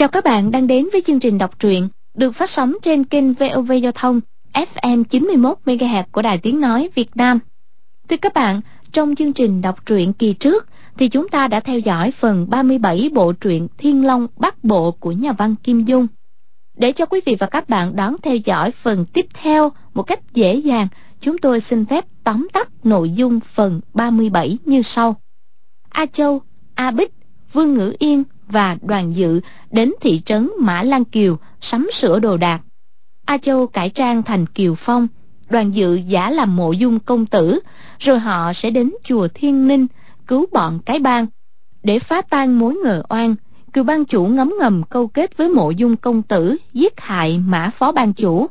Chào các bạn đang đến với chương trình đọc truyện được phát sóng trên kênh VOV Giao thông FM 91 MHz của Đài Tiếng Nói Việt Nam. Thưa các bạn, trong chương trình đọc truyện kỳ trước thì chúng ta đã theo dõi phần 37 bộ truyện Thiên Long Bát Bộ của nhà văn Kim Dung. Để cho quý vị và các bạn đón theo dõi phần tiếp theo một cách dễ dàng, chúng tôi xin phép tóm tắt nội dung phần 37 như sau. A Châu, A Bích, Vương Ngữ Yên và Đoàn Dự đến thị trấn Mã Lan Kiều sắm sửa đồ đạc. A Châu cải trang thành Kiều Phong, Đoàn Dự giả làm Mộ Dung Công Tử, rồi họ sẽ đến chùa Thiên Ninh cứu bọn Cái Bang để phá tan mối ngờ oan. Cựu bang chủ ngấm ngầm câu kết với Mộ Dung Công Tử giết hại Mã phó bang chủ.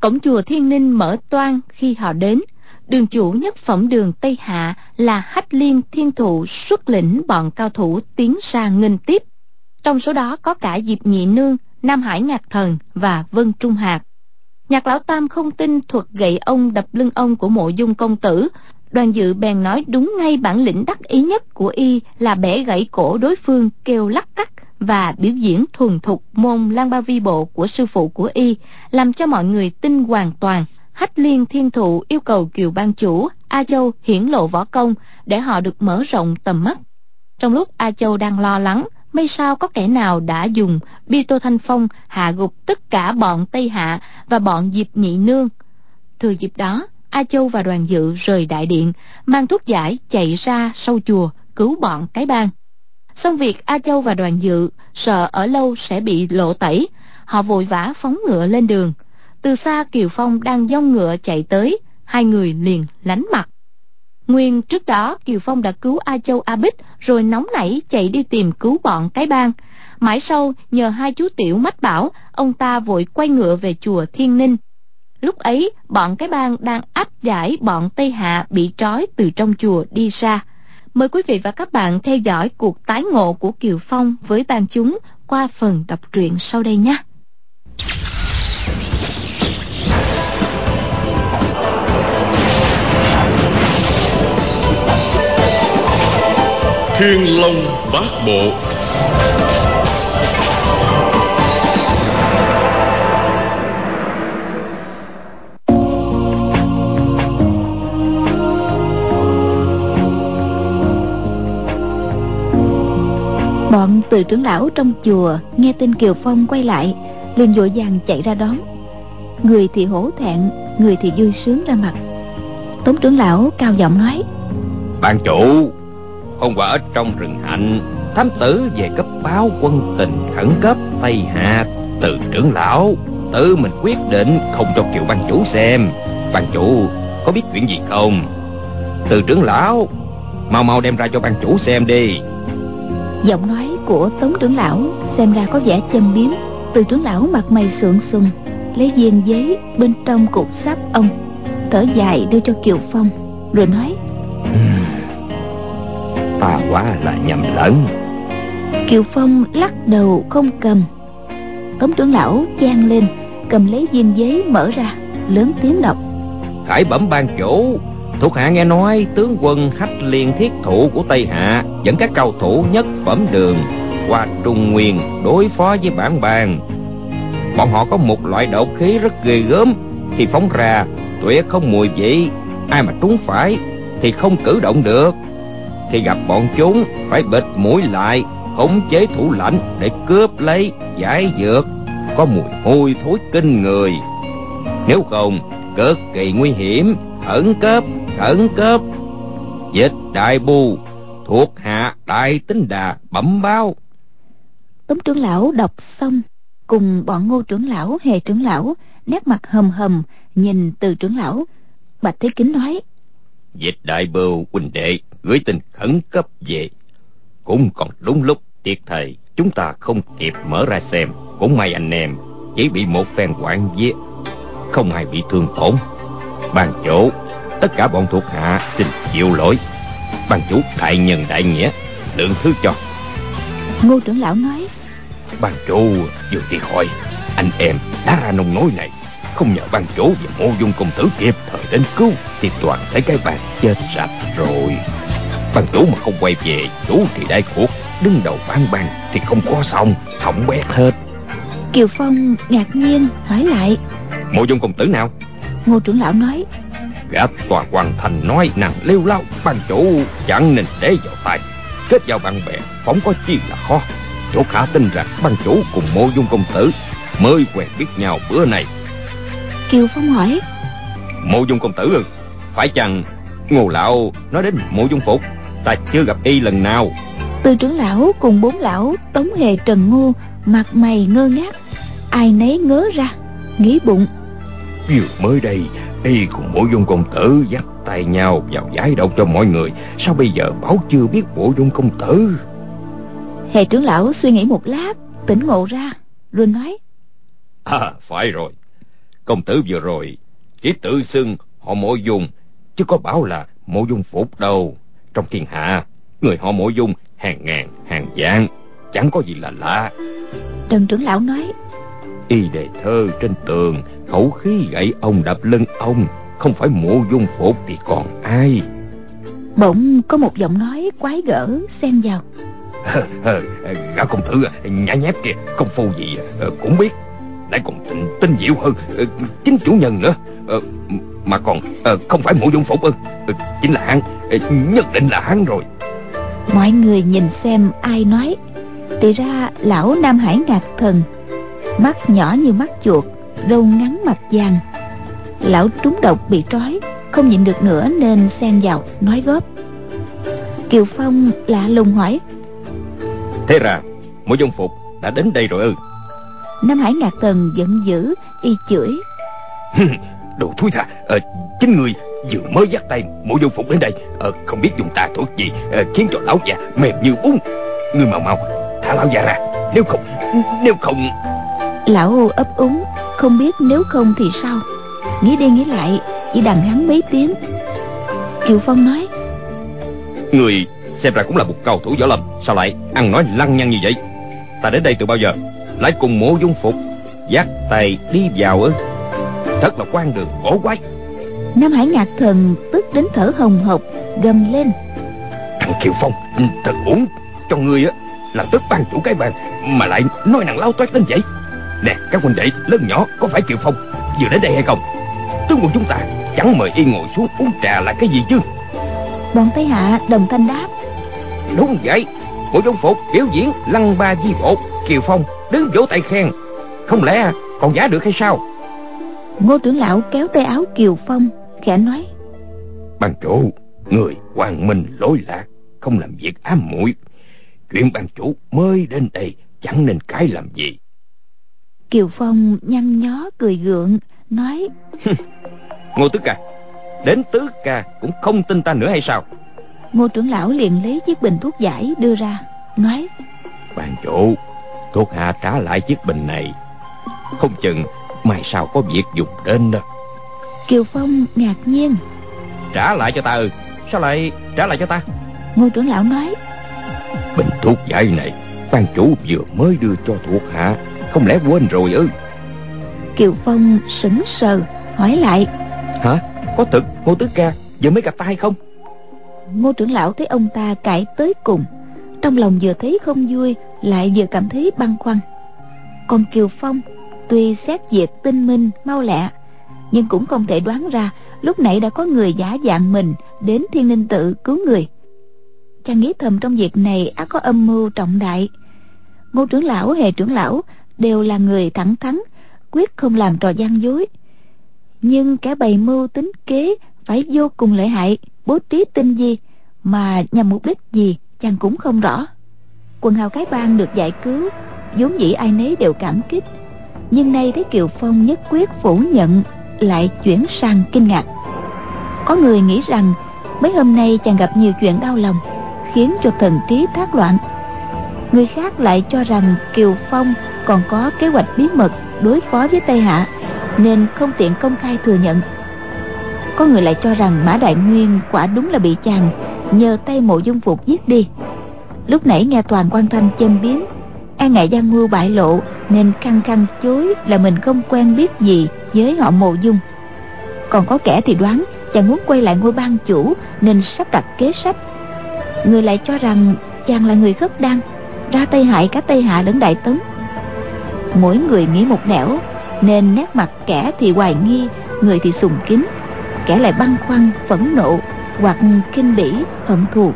Cổng chùa Thiên Ninh mở toang khi họ đến. Đường chủ nhất phẩm đường Tây Hạ là Hách Liên Thiên Thụ xuất lĩnh bọn cao thủ tiến ra nghênh tiếp. Trong số đó có cả Diệp Nhị Nương, Nam Hải Ngạc Thần và Vân Trung Hạc. Nhạc Lão Tam không tin thuật gậy ông đập lưng ông của Mộ Dung Công Tử. Đoàn Dự bèn nói đúng ngay bản lĩnh đắc ý nhất của y là bẻ gãy cổ đối phương kêu lắc cắt và biểu diễn thuần thục môn Lang Ba Vi Bộ của sư phụ của y, làm cho mọi người tin hoàn toàn. Hách Liên Thiên Thụ yêu cầu Kiều Bang Chủ, A Châu hiển lộ võ công để họ được mở rộng tầm mắt. Trong lúc A Châu đang lo lắng, may sao có kẻ nào đã dùng bi tô thanh phong hạ gục tất cả bọn Tây Hạ và bọn Diệp Nhị Nương. Thừa dịp đó, A Châu và Đoàn Dự rời đại điện, mang thuốc giải chạy ra sau chùa cứu bọn Cái Bang. Xong việc, A Châu và Đoàn Dự sợ ở lâu sẽ bị lộ tẩy, họ vội vã phóng ngựa lên đường. Từ xa Kiều Phong đang dong ngựa chạy tới, hai người liền lánh mặt. Nguyên trước đó Kiều Phong đã cứu A Châu A Bích rồi nóng nảy chạy đi tìm cứu bọn Cái Bang. Mãi sau nhờ hai chú tiểu mách bảo, ông ta vội quay ngựa về chùa Thiên Ninh. Lúc ấy bọn Cái Bang đang áp giải bọn Tây Hạ bị trói từ trong chùa đi ra. Mời quý vị và các bạn theo dõi cuộc tái ngộ của Kiều Phong với bang chúng qua phần đọc truyện sau đây nhé. Thiên Long Bát Bộ. Bọn Từ trưởng lão trong chùa nghe tin Kiều Phong quay lại liền vội vàng chạy ra đón. Người thì hổ thẹn, người thì vui sướng ra mặt. Tống trưởng lão cao giọng nói: Bang chủ, hôm qua ở trong rừng hạnh, thám tử về cấp báo quân tình khẩn cấp Tây Hạ. Từ trưởng lão tự mình quyết định không cho Kiều bang chủ xem. Bang chủ có biết chuyện gì không? Từ trưởng lão mau mau đem ra cho bang chủ xem đi. Giọng nói của Tống trưởng lão xem ra có vẻ châm biếm. Từ trưởng lão mặt mày sượng sùng, lấy viên giấy bên trong cục sáp ông, thở dài đưa cho Kiều Phong rồi nói: Ta quá là nhầm lẫn. Kiều Phong lắc đầu không cầm. Tống trưởng lão chan lên, cầm lấy viên giấy mở ra, lớn tiếng đọc: Khải bẩm bang chủ, thuộc hạ nghe nói tướng quân Hách Liên Thiết Thủ của Tây Hạ dẫn các cao thủ nhất phẩm đường qua Trung Nguyên đối phó với bản bang. Bọn họ có một loại đạo khí rất ghê gớm, khi phóng ra tuyệt không mùi vị, ai mà trúng phải thì không cử động được. Khi gặp bọn chúng phải bịt mũi lại, khống chế thủ lãnh để cướp lấy giải dược, có mùi hôi thối kinh người. Nếu không cực kỳ nguy hiểm. Khẩn cấp, khẩn cấp. Dịch đại bù, thuộc hạ Đại Tín Đà bẩm báo. Tống trưởng lão đọc xong cùng bọn Ngô trưởng lão, Hề trưởng lão nét mặt hầm hầm nhìn Từ trưởng lão. Bạch Thế Kính nói: Dịch đại bù huynh đệ gửi tin khẩn cấp về cũng còn đúng lúc, tiệt thời chúng ta không kịp mở ra xem. Cũng may anh em chỉ bị một phen quặn vía, không ai bị thương tổn. Bang chủ, tất cả bọn thuộc hạ xin chịu lỗi. Bang chủ đại nhân đại nghĩa, lượng thứ cho. Ngô trưởng lão nói: Bang chủ vừa đi khỏi, anh em đã ra nông nỗi này. Không nhờ bang chủ và Mộ Dung công tử kịp thời đến cứu thì toàn thấy cái bàn chết sạch rồi. Bang chủ mà không quay về, chủ thì đại cuộc, đứng đầu ban bang thì không có xong, hỏng bét hết. Kiều Phong ngạc nhiên hỏi lại: Mộ Dung công tử nào? Ngô trưởng lão nói: Gã tòa hoàng thành nói nàng lưu lao ban chủ chẳng nên để vào tay, kết giao bạn bè phóng có chi là khó. Chỗ khả tin rằng ban chủ cùng Mộ Dung công tử mới quen biết nhau bữa nay. Kiều Phong hỏi: Mộ Dung công tử, phải chăng Ngô lão nói đến Mộ Dung Phục? Ta chưa gặp y lần nào. Từ trưởng lão cùng bốn lão Tống, Hề, Trần, Ngô mặt mày ngơ ngác, ai nấy ngớ ra nghĩ bụng: Vừa mới đây y cùng Mộ Dung công tử dắt tay nhau vào giải độc cho mọi người, sao bây giờ bảo chưa biết Mộ Dung công tử? Hề trưởng lão suy nghĩ một lát, tỉnh ngộ ra rồi nói: Phải rồi, công tử vừa rồi chỉ tự xưng họ Mộ Dung, chứ có bảo là Mộ Dung Phục đâu. Trong thiên hạ người họ Mộ Dung hàng ngàn hàng vạn, chẳng có gì là lạ. Trần trưởng lão nói: Y đề thơ trên tường, khẩu khí gậy ông đập lưng ông, không phải Mộ Dung Phục thì còn ai? Bỗng có một giọng nói quái gở xen vào: Gã công tử nhã nhép kìa, công phu gì cũng biết, lại còn tinh diệu hơn chính chủ nhân nữa, mà còn không phải Mộ Dung Phục ư? Chính là hắn, nhất định là hắn rồi. Mọi người nhìn xem ai nói, thì ra lão Nam Hải Ngạc Thần, mắt nhỏ như mắt chuột, râu ngắn mặt vàng. Lão trúng độc bị trói, không nhịn được nữa nên xen vào nói góp. Kiều Phong lạ lùng hỏi: Thế ra Mộ Dung Phục đã đến đây rồi ư? Nam Hải Ngạc Thần giận dữ y chửi: Đồ thúi tha, chính người vừa mới dắt tay Mộ Dung Phục đến đây, không biết dùng tà thuật gì khiến cho lão già mềm như úng. Người mau thả lão già ra, nếu không... Lão ấp úng không biết nếu không thì sao, nghĩ đi nghĩ lại chỉ đằng hắn mấy tiếng. Kiều Phong nói: Người xem ra cũng là một cầu thủ võ lâm, sao lại ăn nói lăng nhăng như vậy? Ta đến đây từ bao giờ, lại cùng Mộ Dung Phục dắt tay đi vào ư? Thật là quan đường cổ quái. Nam Hải Ngạc Thần tức đến thở hồng hộc, gầm lên: Thằng Kiều Phong, thật uổng cho ngươi á, là tức ban chủ cái bàn mà lại nói nàng lao toét đến vậy. Nè các huynh đệ lớn nhỏ, có phải Kiều Phong vừa đến đây hay không? Tướng quân chúng ta chẳng mời y ngồi xuống uống trà là cái gì chứ? Bọn Tây Hạ đồng thanh đáp: Đúng vậy, Mộ Dung Phục biểu diễn lăng ba di bộ, Kiều Phong đứng vỗ tay khen, không lẽ còn giả được hay sao? Ngô trưởng lão kéo tay áo Kiều Phong khẽ nói: Ban chủ, người hoàng minh lối lạc, không làm việc ám muội. Chuyện ban chủ mới đến đây chẳng nên cãi làm gì. Kiều Phong nhăn nhó cười gượng nói: Ngô tứ ca, đến tứ ca cũng không tin ta nữa hay sao? Ngô trưởng lão liền lấy chiếc bình thuốc giải đưa ra nói: Ban chủ, thuộc hạ trả lại chiếc bình này, không chừng mai sau có việc dùng đến đó. Kiều Phong ngạc nhiên: Trả lại cho ta ư? Sao lại trả lại cho ta? Ngô trưởng lão nói: Bình thuốc giải này ban chủ vừa mới đưa cho thuộc hạ, không lẽ quên rồi ư? Kiều Phong sững sờ hỏi lại: Hả, có thực Ngô tứ ca vừa mới gặp ta hay không? Ngô trưởng lão thấy ông ta cãi tới cùng, trong lòng vừa thấy không vui lại vừa cảm thấy băn khoăn. Còn Kiều Phong tuy xét việc tinh minh mau lẹ, nhưng cũng không thể đoán ra lúc nãy đã có người giả dạng mình đến Thiên Ninh tự cứu người. Chàng nghĩ thầm trong việc này ắt có âm mưu trọng đại. Ngô trưởng lão, Hề trưởng lão đều là người thẳng thắn, quyết không làm trò gian dối. Nhưng kẻ bày mưu tính kế phải vô cùng lợi hại, bố trí tinh vi, mà nhằm mục đích gì chàng cũng không rõ. Quần hào cái bang được giải cứu, vốn dĩ ai nấy đều cảm kích, nhưng nay thấy Kiều Phong nhất quyết phủ nhận lại chuyển sang kinh ngạc. Có người nghĩ rằng mấy hôm nay chàng gặp nhiều chuyện đau lòng khiến cho thần trí thác loạn, người khác lại cho rằng Kiều Phong còn có kế hoạch bí mật đối phó với Tây Hạ nên không tiện công khai thừa nhận. Có người lại cho rằng Mã Đại Nguyên quả đúng là bị chàng nhờ tay Mộ Dung Phục giết đi, lúc nãy nghe toàn quan thanh châm biếm, e ngại gian mưu bại lộ nên khăng khăng chối là mình không quen biết gì với họ Mộ Dung. Còn có kẻ thì đoán chàng muốn quay lại ngôi ban chủ nên sắp đặt kế sách. Người lại cho rằng chàng là người khất đan, ra tay hại cả Tây Hạ lẫn Đại Tấn. Mỗi người nghĩ một nẻo, nên nét mặt kẻ thì hoài nghi, người thì sùng kính, kẻ lại băn khoăn, phẫn nộ, hoặc khinh bỉ, hận thù.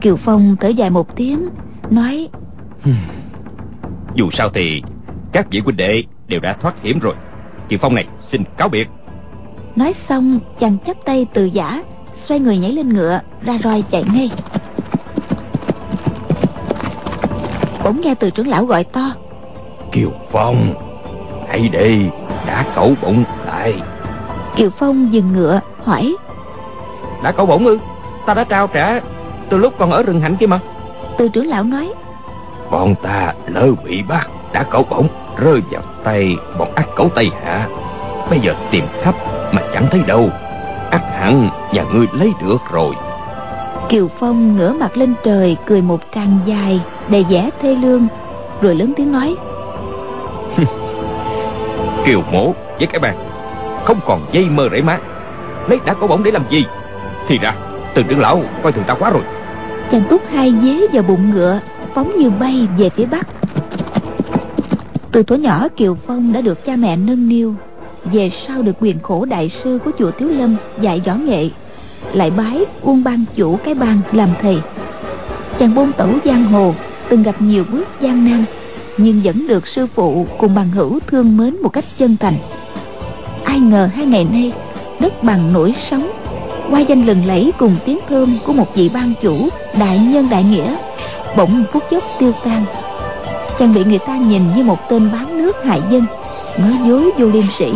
Kiều Phong thở dài một tiếng, nói: Dù sao thì các vị huynh đệ đều đã thoát hiểm rồi. Kiều Phong này xin cáo biệt. Nói xong, chàng chắp tay từ giã, xoay người nhảy lên ngựa, ra roi chạy ngay. Bỗng nghe Từ trưởng lão gọi to: Kiều Phong, hãy đi, đã cẩu bụng lại. Kiều Phong dừng ngựa hỏi: Đã cẩu bụng ư? Ta đã trao trả từ lúc còn ở rừng hạnh kia mà. Từ trưởng lão nói: Bọn ta lỡ bị bắt, đã cẩu bổng, rơi vào tay bọn ác cẩu Tây Hạ. Bây giờ tìm khắp mà chẳng thấy đâu, ắt hẳn nhà ngươi lấy được rồi. Kiều Phong ngửa mặt lên trời cười một tràng dài đầy vẻ thê lương, rồi lớn tiếng nói: Kiều mổ với cái bàn không còn dây mơ rễ má, lấy đã cẩu bổng để làm gì? Thì ra Từ trưởng lão coi thường ta quá rồi. Chàng túc hai dế vào bụng ngựa, phóng như bay về phía bắc. Từ thuở nhỏ, Kiều Phong đã được cha mẹ nâng niu, về sau được Huyền Khổ đại sư của chùa Thiếu Lâm dạy võ nghệ, lại bái Uông Ban chủ Cái Bang làm thầy. Chàng buôn tẩu giang hồ, từng gặp nhiều bước gian nan, nhưng vẫn được sư phụ cùng bằng hữu thương mến một cách chân thành. Ai ngờ hai ngày nay, đất bằng nổi sóng, qua danh lừng lẫy cùng tiếng thơm của một vị ban chủ đại nhân đại nghĩa, bỗng phút chốc tiêu tan. Chàng bị người ta nhìn như một tên bán nước hại dân, nói dối vô liêm sỉ.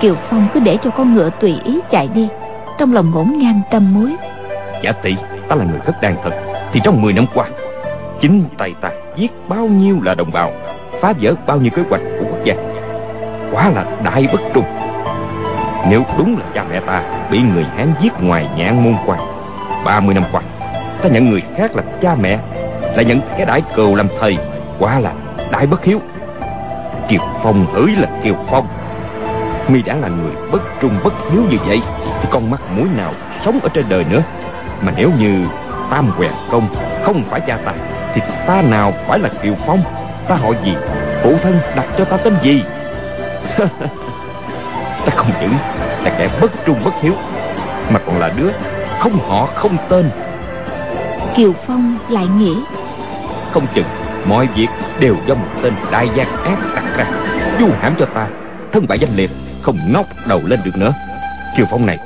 Kiều Phong cứ để cho con ngựa tùy ý chạy đi, trong lòng ngổn ngang trăm mối. Giả tỷ ta là người khất đan thật, thì trong 10 năm qua, chính tay ta giết bao nhiêu là đồng bào, phá vỡ bao nhiêu kế hoạch của quốc gia, quá là đại bất trung. Nếu đúng là cha mẹ ta bị người Hán giết ngoài nhãn môn quan, 30 năm qua ta nhận người khác là cha mẹ, lại nhận cái đại cừu làm thầy, quá là đại bất hiếu. Kiều Phong hỡi là Kiều Phong, mi đã là người bất trung bất hiếu như vậy thì con mắt mũi nào sống ở trên đời nữa? Mà nếu như Tam Hoàng Công không phải cha ta, thì ta nào phải là Kiều Phong? Ta họ gì? Phụ thân đặt cho ta tên gì? Ta không những là kẻ bất trung bất hiếu, mà còn là đứa không họ không tên. Kiều Phong lại nghĩ, không chừng mọi việc đều do một tên đại gian ác đặt ra, du hãm cho ta thân bại danh liệt, không ngóc đầu lên được nữa. Kiều Phong này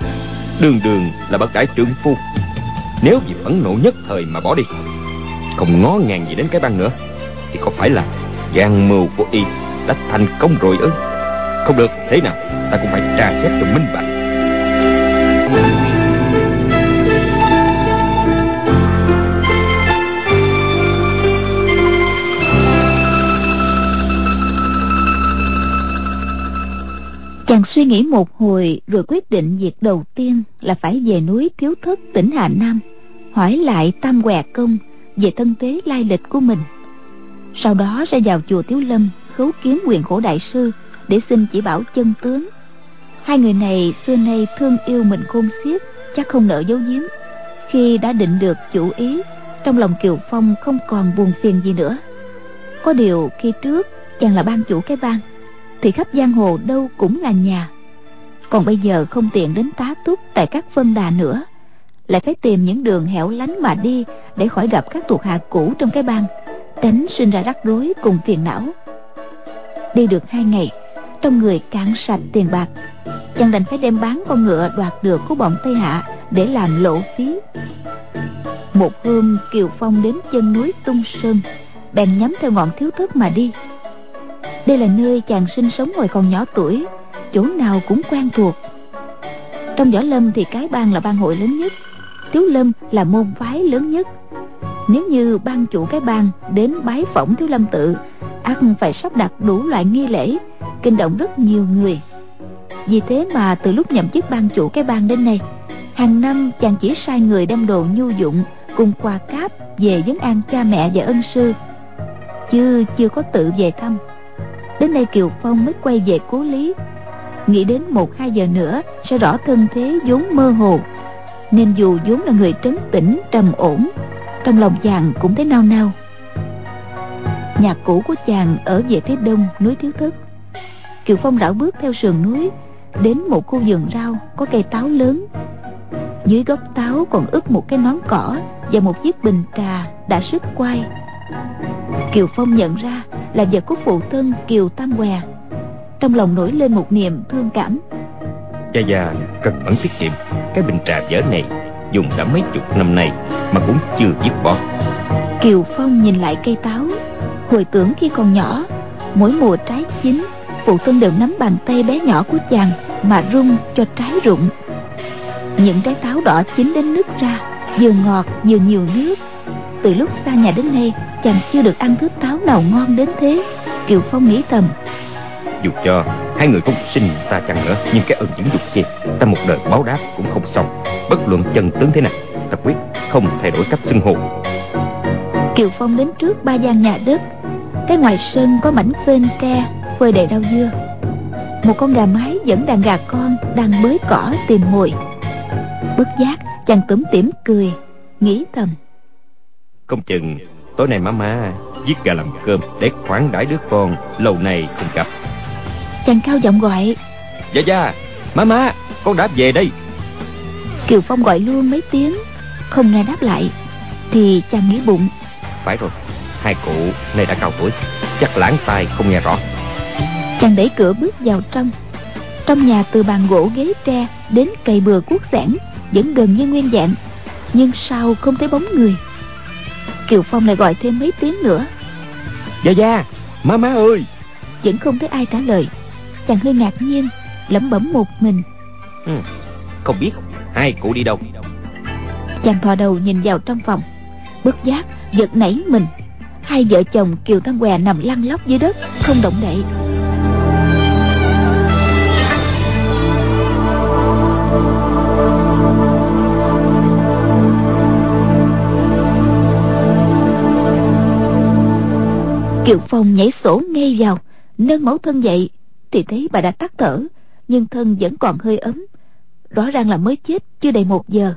đường đường là bậc đại trưởng phu, nếu vì phẫn nộ nhất thời mà bỏ đi, không ngó ngàng gì đến Cái Bang nữa, thì có phải là gian mưu của y đã thành công rồi ư? Không được, thế nào ta cũng phải tra xét cho minh bạch. Chàng suy nghĩ một hồi rồi quyết định việc đầu tiên là phải về núi Thiếu Thất tỉnh Hà Nam, hỏi lại Tam Hòa Công về thân thế lai lịch của mình. Sau đó sẽ vào chùa Thiếu Lâm khấu kiến Huyền Khổ đại sư để xin chỉ bảo chân tướng. Hai người này xưa nay thương yêu mình khôn xiết, chắc không nỡ giấu giếm. Khi đã định được chủ ý, trong lòng Kiều Phong không còn buồn phiền gì nữa. Có điều khi trước chàng là ban chủ Cái Bang, thì khắp giang hồ đâu cũng là nhà. Còn bây giờ không tiện đến tá túc tại các phân đà nữa, lại phải tìm những đường hẻo lánh mà đi, để khỏi gặp các thuộc hạ cũ trong Cái Bang, tránh sinh ra rắc rối cùng phiền não. Đi được 2 ngày, trong người cạn sạch tiền bạc, chàng đành phải đem bán con ngựa đoạt được của bọn Tây Hạ để làm lộ phí. Một hôm Kiều Phong đến chân núi Tung Sơn, bèn nhắm theo ngọn Thiếu Thất mà đi. Đây là nơi chàng sinh sống hồi còn nhỏ tuổi, chỗ nào cũng quen thuộc. Trong võ lâm thì Cái Bang là bang hội lớn nhất, Thiếu Lâm là môn phái lớn nhất. Nếu như ban chủ Cái Bang đến bái phỏng Thiếu Lâm tự, ắt phải sắp đặt đủ loại nghi lễ, kinh động rất nhiều người. Vì thế mà từ lúc nhậm chức ban chủ Cái Bang đến nay, hàng năm chàng chỉ sai người đem đồ nhu dụng cùng quà cáp về vấn an cha mẹ và ân sư, chứ chưa có tự về thăm. Đến nay Kiều Phong mới quay về Cố Lý, nghĩ đến 1-2 giờ nữa sẽ rõ thân thế vốn mơ hồ, nên dù vốn là người trấn tĩnh trầm ổn, trong lòng chàng cũng thấy nao nao. Nhà cũ của chàng ở về phía đông núi Thiếu Thất. Kiều Phong rảo bước theo sườn núi, đến một khu vườn rau có cây táo lớn. Dưới gốc táo còn ướt một cái nón cỏ và một chiếc bình trà đã sứt quai. Kiều Phong nhận ra là vợ của phụ thân Kiều Tam Hòa. Trong lòng nổi lên một niềm thương cảm. Cha già cần ẩn tiết kiệm. Cái bình trà vỡ này dùng đã mấy chục năm nay mà cũng chưa dứt bỏ. Kiều Phong nhìn lại cây táo, hồi tưởng khi còn nhỏ, mỗi mùa trái chín, phụ thân đều nắm bàn tay bé nhỏ của chàng mà rung cho trái rụng. Những trái táo đỏ chín đến nứt ra, vừa ngọt vừa nhiều nước. Từ lúc xa nhà đến nay, chàng chưa được ăn thứ táo nào ngon đến thế. Kiều Phong nghĩ thầm, dù cho hai người không sinh ta chăng nữa, nhưng cái ơn dưỡng dục kia ta một đời báo đáp cũng không xong. Bất luận chân tướng thế nào, ta quyết không thay đổi cách xưng hô. Kiều Phong đến trước ba gian nhà đất. Cái ngoài sân có mảnh phên tre phơi đầy rau dưa. Một con gà mái dẫn đàn gà con đang bới cỏ tìm mồi. Bất giác chàng túm tỉm cười, nghĩ thầm, không chừng tối nay má giết gà làm cơm để khoản đãi đứa con lâu nay không gặp. Chàng cao giọng gọi, dạ dạ, má, con đã về đây. Kiều Phong gọi luôn mấy tiếng không nghe đáp lại thì chàng nghĩ bụng, phải rồi, hai cụ nay đã cao tuổi, chắc lãng tai không nghe rõ. Chàng đẩy cửa bước vào trong. Trong nhà từ bàn gỗ ghế tre đến cày bừa cuốc xẻng vẫn gần như nguyên dạng, nhưng sao không thấy bóng người. Kiều Phong lại gọi thêm mấy tiếng nữa, dạ dạ, má ơi. Vẫn không thấy ai trả lời. Chàng hơi ngạc nhiên, lẩm bẩm một mình, không biết hai cụ đi đâu. Chàng thò đầu nhìn vào trong phòng, bất giác giật nảy mình. Hai vợ chồng Kiều Tam Hòa nằm lăn lóc dưới đất không động đậy. Kiều Phong nhảy sổ ngay vào, nâng mẫu thân dậy thì thấy bà đã tắt thở, nhưng thân vẫn còn hơi ấm, rõ ràng là mới chết chưa đầy một giờ.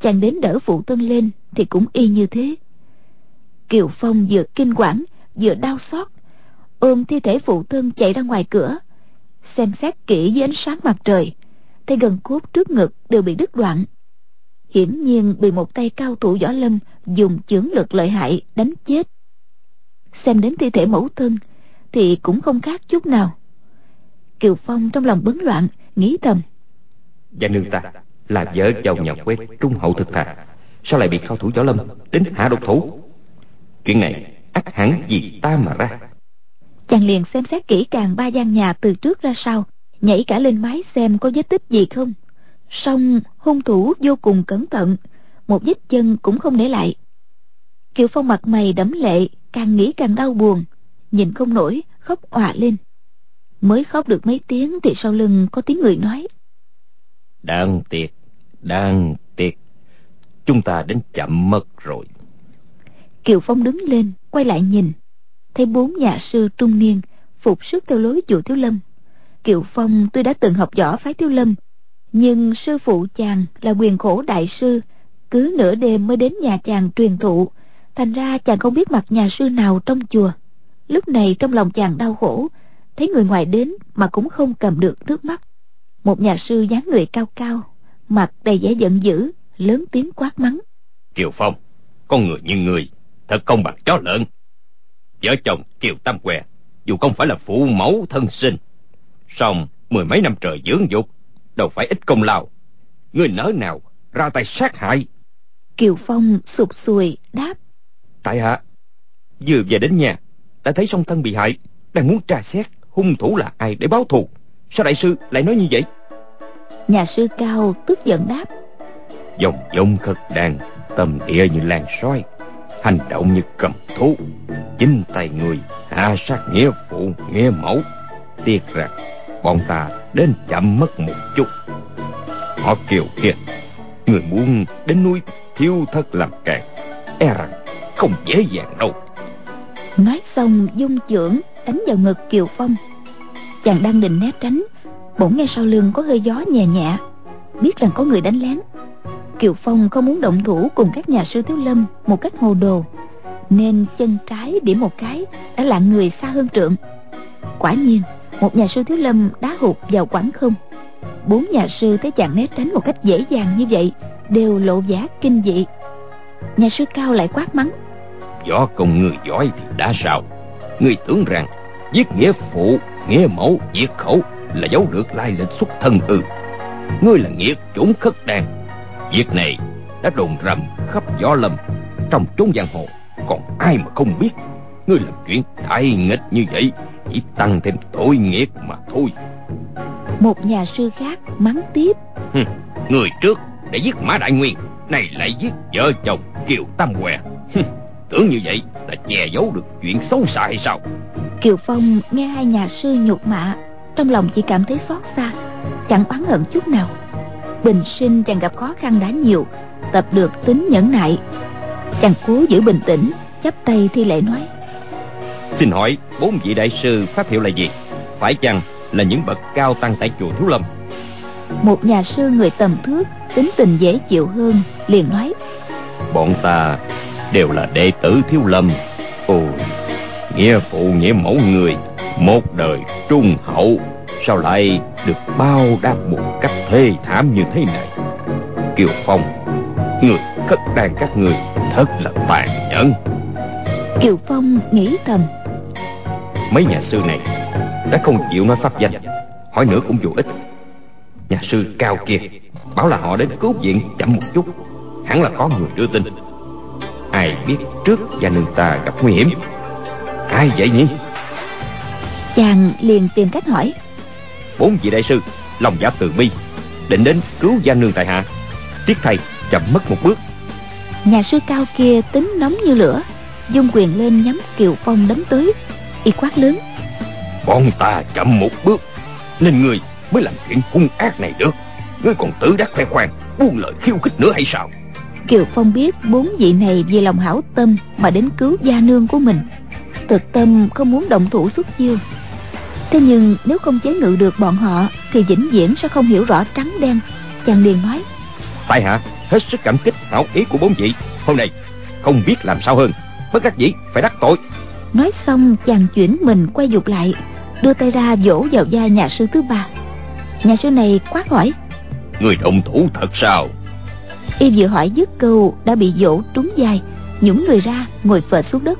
Chàng đến đỡ phụ thân lên thì cũng y như thế. Kiều Phong vừa kinh quản vừa đau xót, ôm thi thể phụ thân chạy ra ngoài cửa. Xem xét kỹ với ánh sáng mặt trời, thấy gần cốt trước ngực đều bị đứt đoạn, hiển nhiên bị một tay cao thủ võ lâm dùng chưởng lực lợi hại đánh chết. Xem đến thi thể mẫu thân thì cũng không khác chút nào. Kiều Phong trong lòng bấn loạn, nghĩ thầm, gia nương ta là vợ chồng nhà quê trung hậu thực thà, sao lại bị cao thủ võ lâm đến hạ độc thủ? Chuyện này ắt hẳn vì ta mà ra. Chàng liền xem xét kỹ càng ba gian nhà từ trước ra sau, nhảy cả lên mái xem có vết tích gì không. Song hung thủ vô cùng cẩn thận, một vết chân cũng không để lại. Kiều Phong mặt mày đẫm lệ, càng nghĩ càng đau buồn, nhìn không nổi khóc òa lên. Mới khóc được mấy tiếng thì sau lưng có tiếng người nói, Đáng tiếc, chúng ta đến chậm mất rồi. Kiều Phong đứng lên quay lại nhìn, thấy bốn nhà sư trung niên phục sức theo lối chùa Thiếu Lâm. Kiều Phong tuy đã từng học võ phái Thiếu Lâm, nhưng sư phụ chàng là Huyền Khổ đại sư, cứ nửa đêm mới đến nhà chàng truyền thụ, thành ra chàng không biết mặt nhà sư nào trong chùa. Lúc này trong lòng chàng đau khổ, thấy người ngoài đến mà cũng không cầm được nước mắt. Một nhà sư dáng người cao cao, mặt đầy vẻ giận dữ, lớn tiếng quát mắng, Kiều Phong, con người như người thật không bằng chó lợn. Vợ chồng Kiều Tam Hòa dù không phải là phụ mẫu thân sinh, song mười mấy năm trời dưỡng dục đâu phải ít công lao. Người nỡ nào ra tay sát hại? Kiều Phong sụp sùi đáp, tại hạ vừa về đến nhà đã thấy song thân bị hại, đang muốn tra xét hung thủ là ai để báo thù. Sao đại sư lại nói như vậy? Nhà sư cao tức giận đáp, dòng dông khất đàn, tâm địa như làn soi, hành động như cầm thú, chính tay người hạ sát nghĩa phụ nghĩa mẫu. Tiếc rằng bọn ta đến chậm mất một chút. Họ Kiều kia, người muốn đến núi Thiếu Thất làm càng, e rằng không dễ dàng đâu. Nói xong dung chưởng đánh vào ngực Kiều Phong. Chàng đang định né tránh, bỗng nghe sau lưng có hơi gió nhẹ nhẹ, biết rằng có người đánh lén. Kiều Phong không muốn động thủ cùng các nhà sư Thiếu Lâm một cách hồ đồ, nên chân trái điểm một cái đã lạng người xa hơn trượng. Quả nhiên một nhà sư Thiếu Lâm đá hụt vào quảng không. Bốn nhà sư thấy chàng né tránh một cách dễ dàng như vậy đều lộ vẻ kinh dị. Nhà sư Cao lại quát mắng: Võ công người giỏi thì đã sao? Người tưởng rằng giết nghĩa phụ, nghĩa mẫu, diệt khẩu là giấu được lai lịch xuất thân ư? Ngươi là nghĩa chủng khất đan. Việc này đã đồn rầm khắp Võ Lâm, trong chốn giang hồ còn ai mà không biết. Ngươi làm chuyện đại nghịch như vậy chỉ tăng thêm tội nghiệp mà thôi. Một nhà sư khác mắng tiếp: Người trước đã giết Mã Đại Nguyên, này lại giết vợ chồng Kiều Tam Hòa. Tưởng như vậy là che giấu được chuyện xấu xa hay sao? Kiều Phong nghe hai nhà sư nhục mạ, trong lòng chỉ cảm thấy xót xa, chẳng oán hận chút nào. Bình sinh chàng gặp khó khăn đã nhiều, tập được tính nhẫn nại. Chàng cố giữ bình tĩnh, chắp tay thi lễ nói: Xin hỏi bốn vị đại sư pháp hiệu là gì? Phải chăng là những bậc cao tăng tại chùa Thiếu Lâm? Một nhà sư người tầm thước, tính tình dễ chịu hơn, liền nói: Bọn ta đều là đệ tử Thiếu Lâm. Ôi, nghĩa phụ nghĩa mẫu người một đời trung hậu, sao lại được bao đáp một cách thê thảm như thế này? Kiều Phong, người khất đan các người thật là tàn nhẫn. Kiều Phong nghĩ thầm: Mấy nhà sư này đã không chịu nói pháp danh, hỏi nữa cũng vô ích. Nhà sư Cao kia bảo là họ đến cứu viện chậm một chút, hẳn là có người đưa tin. Ai biết trước gia đình ta gặp nguy hiểm. Ai vậy nhỉ? Chàng liền tìm cách hỏi: Bốn vị đại sư lòng dạ từ bi, định đến cứu gia nương tại hạ, tiếc thầy chậm mất một bước. Nhà sư Cao kia tính nóng như lửa, dung quyền lên nhắm Kiều Phong đấm tới. Y quát lớn: Bọn ta chậm một bước nên ngươi mới làm chuyện hung ác này được. Ngươi còn tự đắc khoe khoang, buông lời khiêu khích nữa hay sao? Kiều Phong biết bốn vị này vì lòng hảo tâm mà đến cứu gia nương của mình, thực tâm không muốn động thủ xuất chiêu. Thế nhưng nếu không chế ngự được bọn họ thì vĩnh viễn sẽ không hiểu rõ trắng đen. Chàng liền nói: Tại hạ hết sức cảm kích hảo ý của bốn vị, hôm nay không biết làm sao hơn, bất đắc dĩ phải đắc tội. Nói xong chàng chuyển mình quay vụt lại, đưa tay ra vỗ vào vai nhà sư thứ ba. Nhà sư này quát hỏi: Người động thủ thật sao? Y vừa hỏi dứt câu đã bị vỗ trúng vai, nhũng người ra ngồi phệt xuống đất.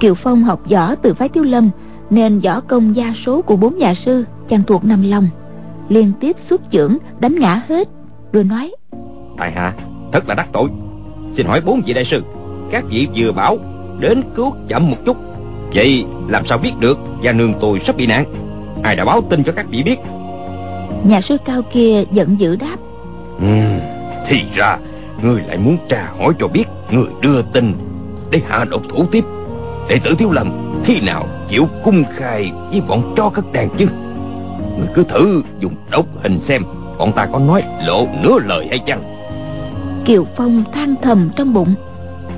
Kiều Phong học võ từ phái Thiếu Lâm nên võ công gia số của bốn nhà sư chàng thuộc nằm lòng, liên tiếp xuất chưởng đánh ngã hết, rồi nói: Tại hạ thật là đắc tội. Xin hỏi bốn vị đại sư, các vị vừa bảo đến cứu chậm một chút, vậy làm sao biết được gia nương tôi sắp bị nạn? Ai đã báo tin cho các vị biết? Nhà sư Cao kia giận dữ đáp: Thì ra ngươi lại muốn tra hỏi cho biết người đưa tin để hạ độc thủ tiếp. Đệ tử Thiếu Lâm khi nào chịu cung khai với bọn cho khất đàn chứ? Người cứ thử dùng độc hình xem bọn ta có nói lộ nửa lời hay chăng? Kiều Phong than thầm trong bụng: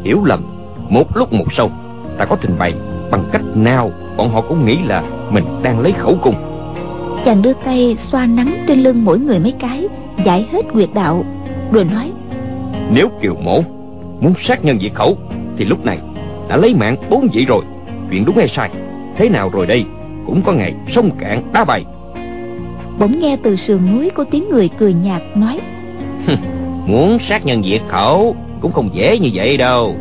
Hiểu lầm một lúc một sâu, ta có trình bày bằng cách nào bọn họ cũng nghĩ là mình đang lấy khẩu cung. Chàng đưa tay xoa nắng trên lưng mỗi người mấy cái, giải hết quyệt đạo, rồi nói: Nếu Kiều mổ muốn sát nhân diệt khẩu thì lúc này đã lấy mạng bốn vị rồi. Chuyện đúng hay sai thế nào rồi đây cũng có ngày sông cạn đá bay. Bỗng nghe từ sườn núi có tiếng người cười nhạt nói: Muốn sát nhân diệt khẩu cũng không dễ như vậy đâu.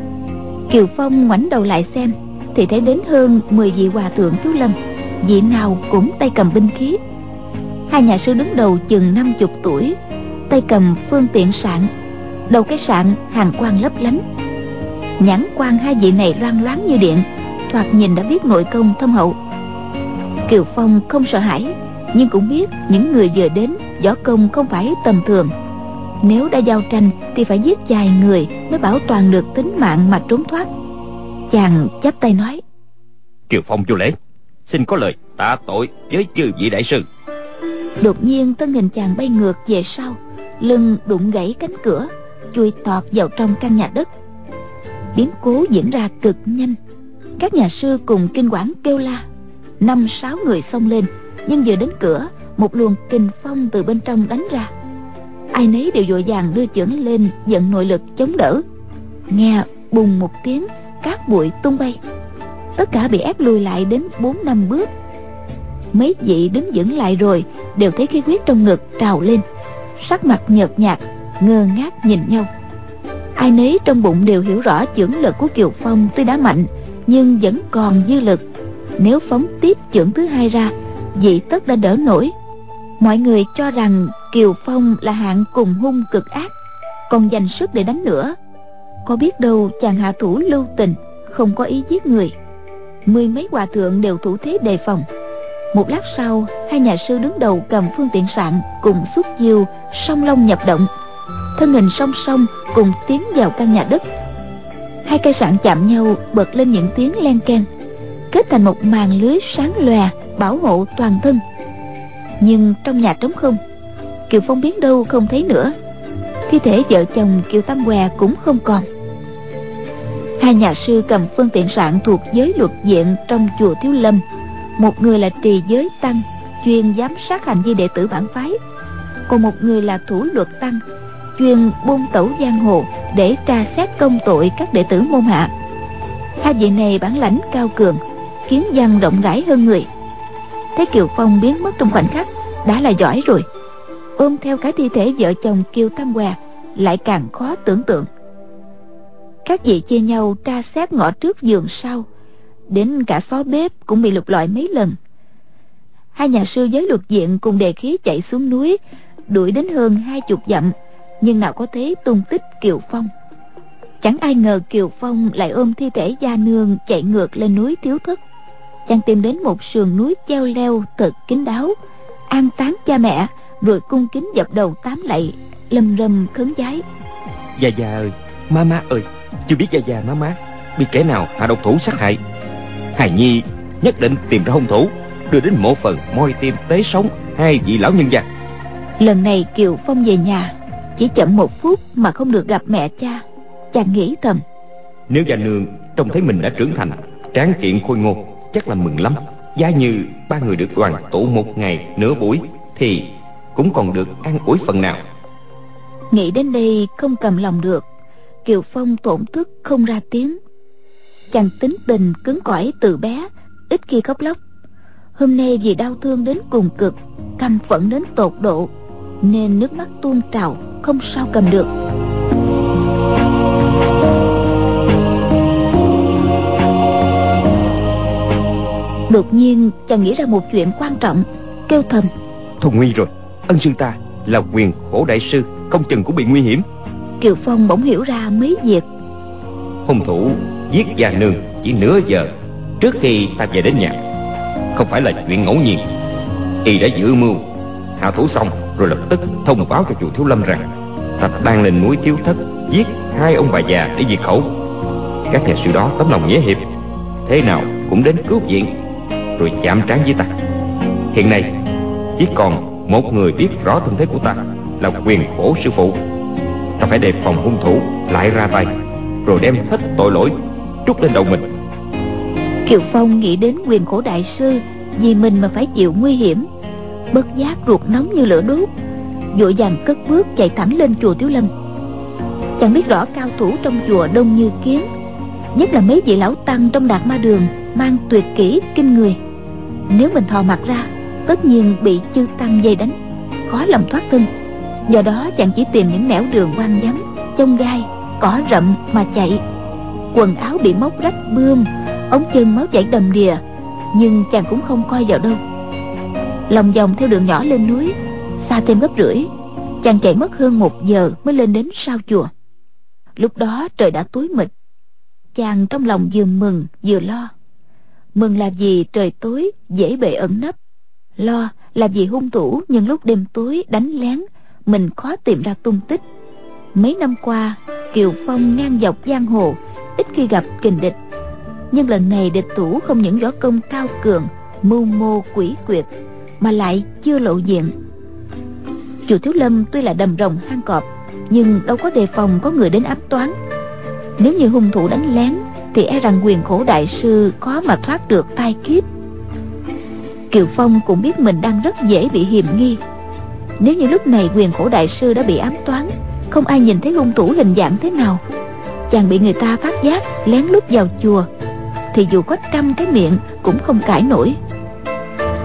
Kiều Phong ngoảnh đầu lại xem thì thấy đến hơn 10 vị hòa thượng Thiếu Lâm, vị nào cũng tay cầm binh khí. Hai nhà sư đứng đầu chừng 50 tuổi, tay cầm phương tiện sạn, đầu cái sạn hàng quang lấp lánh. Nhãn quan hai vị này loang loáng như điện, thoạt nhìn đã biết nội công thâm hậu. Kiều Phong không sợ hãi, nhưng cũng biết những người vừa đến võ công không phải tầm thường. Nếu đã giao tranh thì phải giết vài người mới bảo toàn được tính mạng mà trốn thoát. Chàng chắp tay nói: Kiều Phong vô lễ, xin có lời tạ tội với chư vị đại sư. Đột nhiên thân hình chàng bay ngược về sau, lưng đụng gãy cánh cửa, chui tọt vào trong căn nhà đất. Biến cố diễn ra cực nhanh, các nhà sư cùng kinh quản kêu la. 5-6 người xông lên, nhưng vừa đến cửa, một luồng kình phong từ bên trong đánh ra. ai nấy đều vội vàng đưa chưởng lên dẫn nội lực chống đỡ. Nghe bùng một tiếng, cát bụi tung bay, tất cả bị ép lùi lại đến 4-5 bước. Mấy vị đứng vững lại rồi đều thấy khí huyết trong ngực trào lên, sắc mặt nhợt nhạt, ngơ ngác nhìn nhau. Ai nấy trong bụng đều hiểu rõ chưởng lực của Kiều Phong tuy đã mạnh nhưng vẫn còn dư lực, nếu phóng tiếp chưởng thứ hai ra vị tất đã đỡ nổi. Mọi người cho rằng Kiều Phong là hạng cùng hung cực ác, còn dành sức để đánh nữa, có biết đâu chàng hạ thủ lưu tình, không có ý giết người. Mười mấy hòa thượng đều thủ thế đề phòng. Một lát sau, hai nhà sư đứng đầu cầm phương tiện sạn cùng xuất chiêu song long nhập động, thân hình song song cùng tiến vào căn nhà đất. Hai cây sạn chạm nhau bật lên những tiếng len keng, kết thành một màn lưới sáng lòe bảo hộ toàn thân. Nhưng trong nhà trống không, Kiều Phong biến đâu không thấy nữa, thi thể vợ chồng Kiều Tam Hòa cũng không còn. Hai nhà sư cầm phương tiện sạn thuộc giới luật viện trong chùa Thiếu Lâm, một người là Trì Giới Tăng, chuyên giám sát hành vi đệ tử bản phái, còn một người là Thủ Luật Tăng, chuyên buôn tẩu giang hồ để tra xét công tội các đệ tử môn hạ. Hai vị này bản lãnh cao cường, kiến văn rộng rãi hơn người. Thấy Kiều Phong biến mất trong khoảnh khắc đã là giỏi rồi, ôm theo cái thi thể vợ chồng Kiều Tam Hòa lại càng khó tưởng tượng. Các vị chia nhau tra xét ngõ trước giường sau, đến cả xó bếp cũng bị lục lọi mấy lần. Hai nhà sư giới luật viện cùng đề khí chạy xuống núi, đuổi đến hơn 20 dặm, nhưng nào có thấy tung tích Kiều Phong. Chẳng ai ngờ Kiều Phong lại ôm thi thể gia nương chạy ngược lên núi Thiếu Thất. Chàng tìm đến một sườn núi treo leo thật kín đáo, an táng cha mẹ, rồi cung kính dập đầu 8 lạy, lâm râm khấn vái: Gia Gia ơi, Mama ơi, chưa biết Gia Gia Mama bị kẻ nào hạ độc thủ sát hại, hài nhi nhất định tìm ra hung thủ, đưa đến mộ phần moi tim tế sống hai vị lão nhân gia. Lần này Kiều Phong về nhà chỉ chậm 1 phút mà không được gặp mẹ cha. Chàng nghĩ thầm: Nếu gia nương trông thấy mình đã trưởng thành, tráng kiện khôi ngô, chắc là mừng lắm. Giá như ba người được đoàn tụ một ngày nửa buổi thì cũng còn được an ủi phần nào. Nghĩ đến đây không cầm lòng được, Kiều Phong thổn thức không ra tiếng. Chàng tính tình cứng cỏi từ bé, ít khi khóc lóc. Hôm nay vì đau thương đến cùng cực, căm phẫn đến tột độ, nên nước mắt tuôn trào không sao cầm được. Đột nhiên chàng nghĩ ra một chuyện quan trọng, kêu thầm: Thôi nguy rồi, ân sư ta là Huyền Khổ đại sư không chừng cũng bị nguy hiểm. Kiều Phong bỗng hiểu ra mấy việc. Hung thủ giết già nương chỉ nửa giờ trước khi ta về đến nhà, không phải là chuyện ngẫu nhiên. Y đã dự mưu hạ thủ xong rồi lập tức thông báo cho chùa Thiếu Lâm rằng ta đang lên núi Thiếu Thất giết 2 ông bà già để diệt khẩu. Các nhà sư đó tấm lòng nghĩa hiệp, thế nào cũng đến cứu viện, rồi chạm trán với ta. Hiện nay chỉ còn một người biết rõ thân thế của ta là Huyền Khổ sư phụ. Ta phải đề phòng hung thủ lại ra tay, rồi đem hết tội lỗi trút lên đầu mình. Kiều Phong nghĩ đến Huyền Khổ đại sư vì mình mà phải chịu nguy hiểm, bất giác ruột nóng như lửa đốt, vội vàng cất bước chạy thẳng lên chùa Thiếu Lâm. Chẳng biết rõ cao thủ trong chùa đông như kiến, nhất là mấy vị lão tăng trong Đạt Ma Đường mang tuyệt kỹ kinh người. Nếu mình thò mặt ra, tất nhiên bị chư tăng dây đánh, khó lòng thoát thân. Do đó chàng chỉ tìm những nẻo đường hoang vắng, chông gai, cỏ rậm mà chạy. Quần áo bị móc rách bươm, ống chân máu chảy đầm đìa, nhưng chàng cũng không coi vào đâu. Lòng vòng theo đường nhỏ lên núi, xa thêm gấp rưỡi, chàng chạy mất hơn 1 giờ mới lên đến sau chùa. Lúc đó trời đã tối mịt. Chàng trong lòng vừa mừng vừa lo. Mừng là vì trời tối dễ bề ẩn nấp, lo là vì hung thủ nhân lúc đêm tối đánh lén, mình khó tìm ra tung tích. Mấy năm qua Kiều Phong ngang dọc giang hồ, ít khi gặp kình địch, nhưng lần này địch thủ không những võ công cao cường, mưu mô quỷ quyệt, mà lại chưa lộ diện. Chùa Thiếu Lâm tuy là đầm rồng hang cọp, nhưng đâu có đề phòng có người đến ám toán. Nếu như hung thủ đánh lén thì e rằng Huyền Khổ đại sư khó mà thoát được tai kiếp. Kiều Phong cũng biết mình đang rất dễ bị hiềm nghi, Nếu như lúc này Huyền Khổ đại sư đã bị ám toán, không ai nhìn thấy hung thủ hình dạng thế nào, chàng bị người ta phát giác lén lút vào chùa, thì dù có trăm cái miệng cũng không cãi nổi.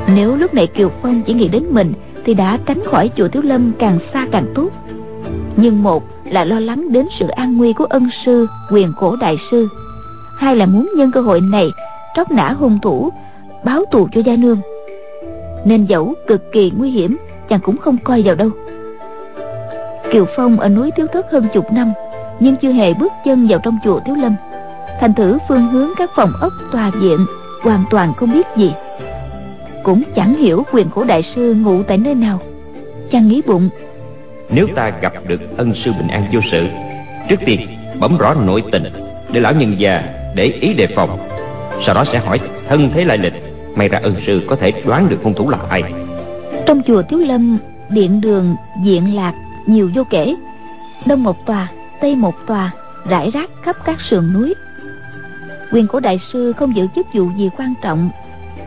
Nếu lúc này Kiều Phong chỉ nghĩ đến mình thì đã tránh khỏi chùa Thiếu Lâm càng xa càng tốt. Nhưng một là lo lắng đến sự an nguy của ân sư Huyền Khổ đại sư, hai là muốn nhân cơ hội này tróc nã hung thủ, báo thù cho gia nương. Nên dẫu cực kỳ nguy hiểm, chàng cũng không coi vào đâu. Kiều Phong ở núi Thiếu Thất hơn chục năm, nhưng chưa hề bước chân vào trong chùa Thiếu Lâm. Thành thử phương hướng các phòng ốc tòa viện hoàn toàn không biết gì, cũng chẳng hiểu Huyền Khổ đại sư ngụ tại nơi nào. Chàng nghĩ bụng, nếu ta gặp được ân sư bình an vô sự, trước tiên bấm rõ nội tình để lão nhân già để ý đề phòng, sau đó sẽ hỏi thân thế lai lịch, may ra ân sư có thể đoán được hung thủ là ai. Trong chùa Thiếu Lâm, điện đường diện lạc nhiều vô kể, đông một tòa tây một tòa, rải rác khắp các sườn núi. Huyền Khổ đại sư không giữ chức vụ gì quan trọng,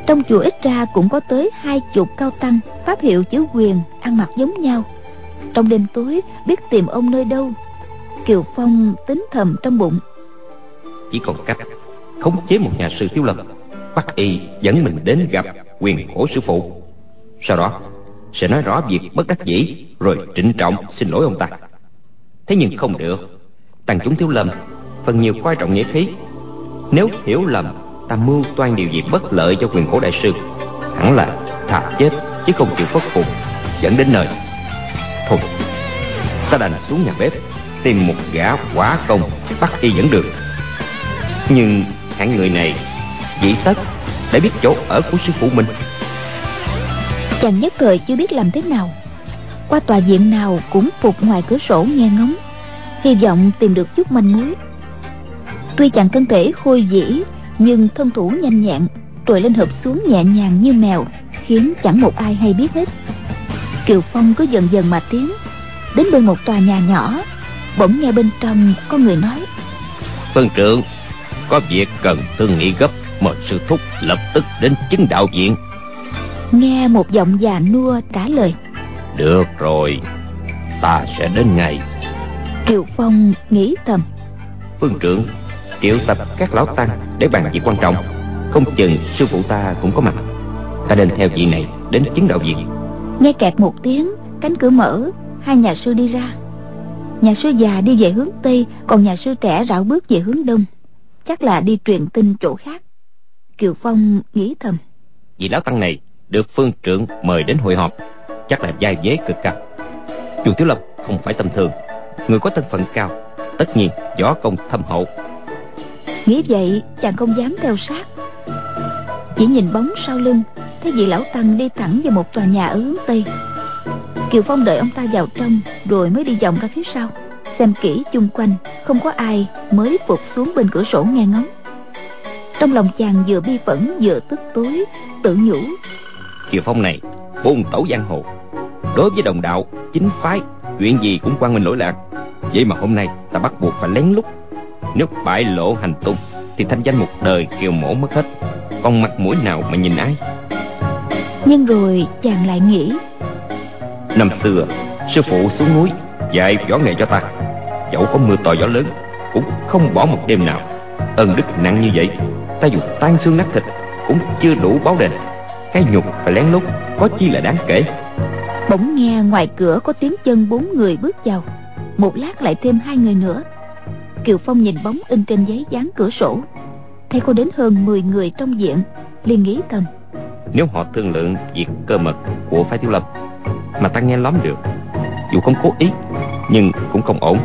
trong chùa ít ra cũng có tới 20 cao tăng pháp hiệu chữ Huyền, ăn mặc giống nhau. Trong đêm tối biết tìm ông nơi đâu, Kiều Phong tính thầm trong bụng. Chỉ còn cách khống chế một nhà sư Thiếu Lâm, bắt y dẫn mình đến gặp Huyền Khổ sư phụ, sau đó sẽ nói rõ việc bất đắc dĩ rồi trịnh trọng xin lỗi ông ta. Thế nhưng không được, tăng chúng Thiếu Lâm phần nhiều coi trọng nghĩa khí, nếu hiểu lầm ta mưu toan điều gì bất lợi cho Huyền Khổ đại sư, hẳn là thà chết chứ không chịu khuất phục, dẫn đến nơi. Thôi, ta đành xuống nhà bếp tìm một gã quả công bắt y dẫn đường. Nhưng hạng người này dĩ tất để biết chỗ ở của sư phụ mình. Chàng nhất thời chưa biết làm thế nào, qua tòa viện nào cũng phục ngoài cửa sổ nghe ngóng, hy vọng tìm được chút manh mối. Tuy chàng thân thể khôi dĩ, nhưng thân thủ nhanh nhẹn, trồi lên hợp xuống nhẹ nhàng như mèo, khiến chẳng một ai hay biết hết. Kiều Phong cứ dần dần mà tiến đến bên một tòa nhà nhỏ, bỗng nghe bên trong có người nói: Phương trưởng, có việc cần thương nghị gấp, mời sư thúc lập tức đến chứng đạo viện. Nghe một giọng già nua trả lời: Được rồi, ta sẽ đến ngay. Kiều Phong nghĩ thầm: Phương trưởng triệu tập các lão tăng để bàn việc quan trọng, không chừng sư phụ ta cũng có mặt, ta nên theo vị này đến chứng đạo viện. Nghe kẹt một tiếng, cánh cửa mở, hai nhà sư đi ra. Nhà sư già đi về hướng tây, còn nhà sư trẻ rảo bước về hướng đông, chắc là đi truyền tin chỗ khác. Kiều Phong nghĩ thầm: Vị lão tăng này được phương trưởng mời đến hội họp, chắc là vai vế cực cao. Chùa Thiếu Lâm không phải tầm thường, người có thân phận cao, tất nhiên võ công thâm hậu. Nghĩ vậy, chàng không dám theo sát, chỉ nhìn bóng sau lưng, thấy vị lão tăng đi thẳng vào một tòa nhà ở hướng tây. Kiều Phong đợi ông ta vào trong, rồi mới đi vòng ra phía sau, xem kỹ chung quanh không có ai, mới phục xuống bên cửa sổ nghe ngóng. Trong lòng chàng vừa bi phẫn vừa tức tối, tự nhủ: Kiều Phong này hung tẩu giang hồ, đối với đồng đạo chính phái chuyện gì cũng quang minh lỗi lạc, vậy mà hôm nay ta bắt buộc phải lén lút, nếu bại lộ hành tung thì thanh danh một đời Kiều mổ mất hết, còn mặt mũi nào mà nhìn ai. Nhưng rồi chàng lại nghĩ: Năm xưa sư phụ xuống núi dạy võ nghệ cho ta, dẫu có mưa to gió lớn cũng không bỏ một đêm nào, ơn đức nặng như vậy, ta dù tan xương nát thịt cũng chưa đủ báo đền, cái nhục phải lén lút có chi là đáng kể. Bỗng nghe ngoài cửa có tiếng chân 4 người bước vào, một lát lại thêm 2 người nữa. Kiều Phong nhìn bóng in trên giấy dán cửa sổ, thấy có đến hơn 10 người trong viện, liền nghĩ thầm: Nếu họ thương lượng việc cơ mật của phái Thiếu Lâm mà ta nghe lóm được, dù không cố ý nhưng cũng không ổn,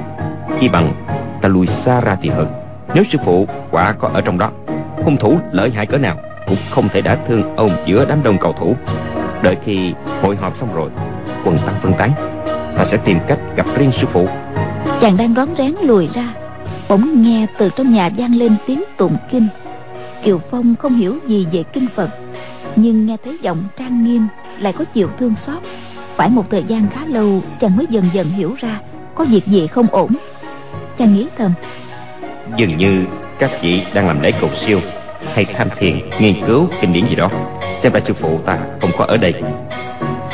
chi bằng ta lùi xa ra thì hơn. Nếu sư phụ quả có ở trong đó, hung thủ lợi hại cỡ nào cũng không thể đả thương ông giữa đám đông cầu thủ. Đợi khi hội họp xong rồi, quần tăng phân tán, ta sẽ tìm cách gặp riêng sư phụ. Chàng đang rón rén lùi ra, bỗng nghe từ trong nhà vang lên tiếng tụng kinh. Kiều Phong không hiểu gì về kinh Phật, nhưng nghe thấy giọng trang nghiêm lại có chiều thương xót. Phải một thời gian khá lâu, chàng mới dần dần hiểu ra có việc gì không ổn. Chàng nghĩ thầm: Dường như các vị đang làm lễ cầu siêu hay tham thiền nghiên cứu kinh điển gì đó, xem ra sư phụ ta không có ở đây.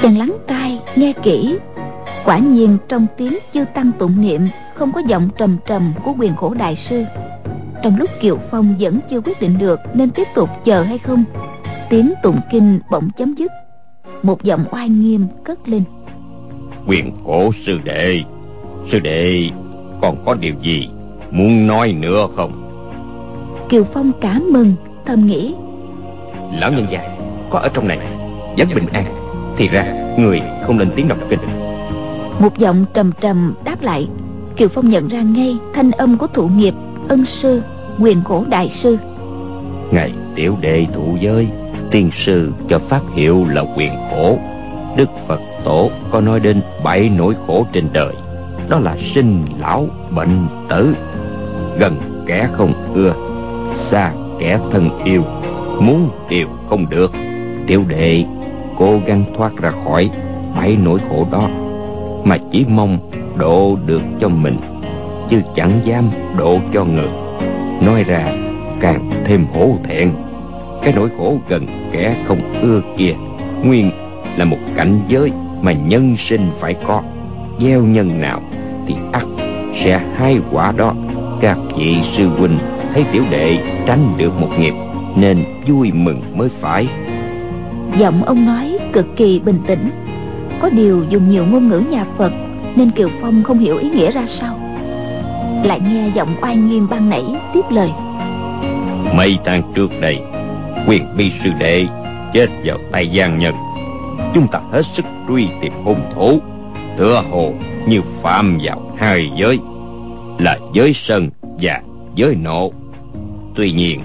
Chàng lắng tai nghe kỹ, quả nhiên trong tiếng chư tăng tụng niệm không có giọng trầm trầm của Huyền Khổ đại sư. Trong lúc Kiều Phong vẫn chưa quyết định được nên tiếp tục chờ hay không, tiếng tụng kinh bỗng chấm dứt. Một giọng oai nghiêm cất lên: Huyền Khổ sư đệ, sư đệ còn có điều gì muốn nói nữa không? Kiều Phong cảm mừng, thầm nghĩ: Lão nhân già có ở trong này vẫn bình an, thì ra người không lên tiếng đọc kinh. Một giọng trầm trầm đáp lại. Kiều Phong nhận ra ngay thanh âm của thụ nghiệp ân sư Huyền Khổ đại sư. Ngài tiểu đệ thụ giới, tiên sư cho pháp hiệu là Huyền Khổ. Đức Phật tổ có nói đến 7 nỗi khổ trên đời, đó là sinh lão bệnh tử, gần kẻ không ưa, xa kẻ thân yêu, muốn điều không được. Tiểu đệ cố gắng thoát ra khỏi 7 nỗi khổ đó, mà chỉ mong độ được cho mình, chứ chẳng dám độ cho người. Nói ra càng thêm hổ thẹn. Cái nỗi khổ gần kẻ không ưa kia nguyên là một cảnh giới mà nhân sinh phải có. Gieo nhân nào thì ắt sẽ hai quả đó. Các vị sư huynh thấy tiểu đệ tránh được một nghiệp nên vui mừng mới phải. Giọng ông nói cực kỳ bình tĩnh, có điều dùng nhiều ngôn ngữ nhà Phật nên Kiều Phong không hiểu ý nghĩa ra sao. Lại nghe giọng oai nghiêm ban nãy tiếp lời: Mấy tháng trước đây, Huyền Bi sư đệ chết vào tay gian nhân. Chúng ta hết sức truy tìm hung thủ, tựa hồ như phạm vào hai giới, là giới sân và giới nộ. Tuy nhiên,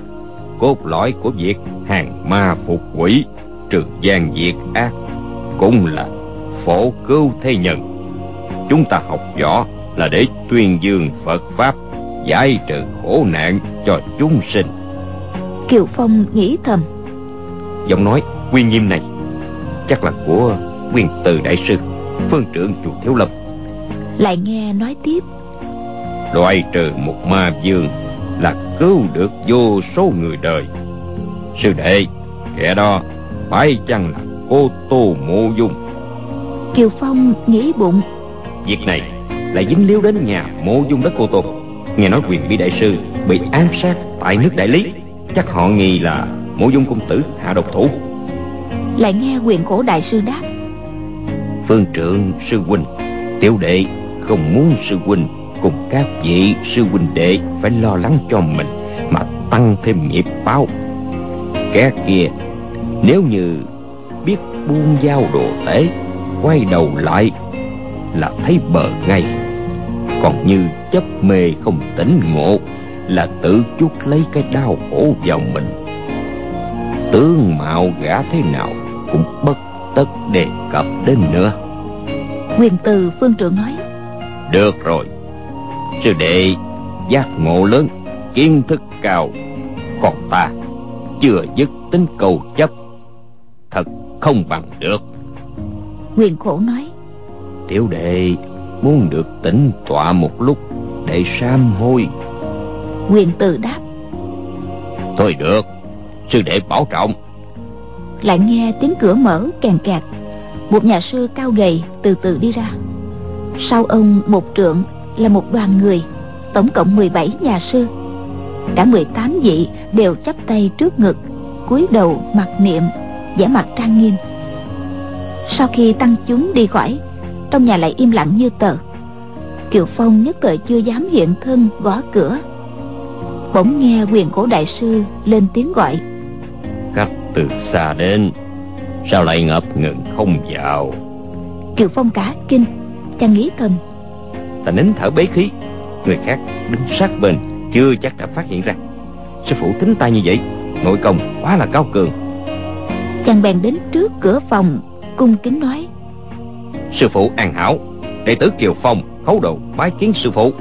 cốt lõi của việc hàng ma phục quỷ, trừ gian diệt ác, cũng là phổ cứu thế nhân. Chúng ta học võ là để tuyên dương Phật Pháp, giải trừ khổ nạn cho chúng sinh. Kiều Phong nghĩ thầm, giọng nói uy nghiêm này chắc là của Nguyên Từ đại sư, phương trưởng chùa Thiếu Lâm. Lại nghe nói tiếp: Loại trừ một ma vương là cứu được vô số người đời. Sư đệ, kẻ đó phải chăng là cô Tô Mộ Dung? Kiều Phong nghĩ bụng, việc này lại dính líu đến nhà Mộ Dung đất Cô Tô. Nghe nói Huyền Bí đại sư bị ám sát tại nước Đại Lý, chắc họ nghi là Mộ Dung công tử hạ độc thủ. Lại nghe Huyền Khổ đại sư đáp: Phương trưởng sư huynh, tiểu đệ không muốn sư huynh cùng các vị sư huynh đệ phải lo lắng cho mình mà tăng thêm nghiệp báo. Kẻ kia nếu như biết buông dao đồ tể, quay đầu lại là thấy bờ ngay. Còn như chấp mê không tỉnh ngộ, là tự chuốc lấy cái đau khổ vào mình. Tướng mạo gã thế nào cũng bất tất đề cập đến nữa. Huyền Từ phương trưởng nói: Được rồi, sư đệ giác ngộ lớn, kiến thức cao, còn ta chưa dứt tính cầu chấp, thật không bằng được. Huyền Khổ nói: Tiểu đệ muốn được tĩnh tọa một lúc để sám hối. Huyền Từ đáp: Thôi được, sư đệ bảo trọng. Lại nghe tiếng cửa mở kèn kẹt, một nhà sư cao gầy từ từ đi ra. Sau ông một trượng là một đoàn người, tổng cộng 17 nhà sư. Cả 18 vị đều chắp tay trước ngực, cúi đầu mặc niệm, vẻ mặt trang nghiêm. Sau khi tăng chúng đi khỏi, trong nhà lại im lặng như tờ. Kiều Phong nhất thời chưa dám hiện thân gõ cửa. Bỗng nghe Huyền Khổ đại sư lên tiếng gọi: Khách từ xa đến, sao lại ngập ngừng không vào? Kiều Phong cả kinh, chàng nghĩ thầm: Ta nín thở bế khí, người khác đứng sát bên chưa chắc đã phát hiện ra. Sư phụ tính ta như vậy, nội công quá là cao cường. Chàng bèn đến trước cửa phòng cung kính nói: Sư phụ an hảo, đệ tử Kiều Phong khấu đầu bái kiến sư phụ.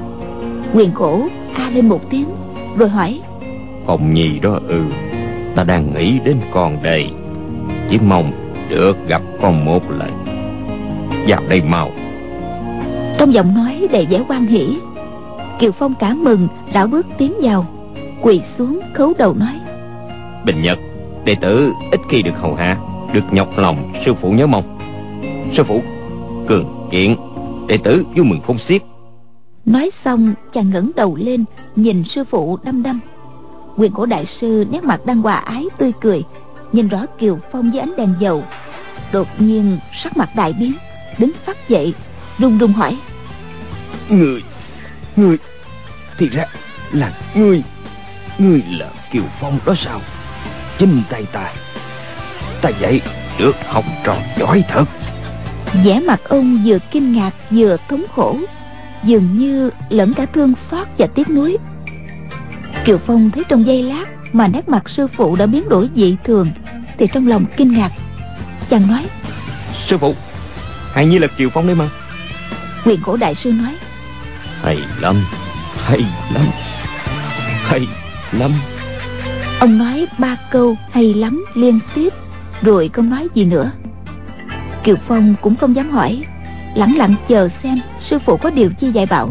Huyền Khổ ca lên một tiếng rồi hỏi: Phong nhi đó ư? Ta đang nghĩ đến con đây, chỉ mong được gặp con một lần. Vào đây mau. Trong giọng nói đầy vẻ hoan hỉ, Kiều Phong cảm mừng, rảo bước tiến vào, quỳ xuống khấu đầu nói: Bình nhật, đệ tử ít khi được hầu hạ, được nhọc lòng sư phụ nhớ mong. Sư phụ, cường kiện, đệ tử vui mừng không xiết. Nói xong chàng ngẩng đầu lên nhìn sư phụ đăm đăm. Huyền Khổ đại sư nét mặt đang hòa ái tươi cười, nhìn rõ Kiều Phong với ánh đèn dầu, đột nhiên sắc mặt đại biến, đứng phát dậy run run hỏi: Người thì ra là người là Kiều Phong đó sao? Chính tay ta vậy được học trò giỏi thật. Vẻ mặt ông vừa kinh ngạc vừa thống khổ, dường như lẫn cả thương xót và tiếc nuối. Kiều Phong thấy trong giây lát mà nét mặt sư phụ đã biến đổi dị thường thì trong lòng kinh ngạc. Chàng nói: Sư phụ, hẳn như là Kiều Phong đấy mà. Huyền Khổ đại sư nói: Hay lắm. Ông nói 3 câu hay lắm liên tiếp rồi không nói gì nữa. Kiều Phong cũng không dám hỏi, lẳng lặng chờ xem sư phụ có điều chi dạy bảo.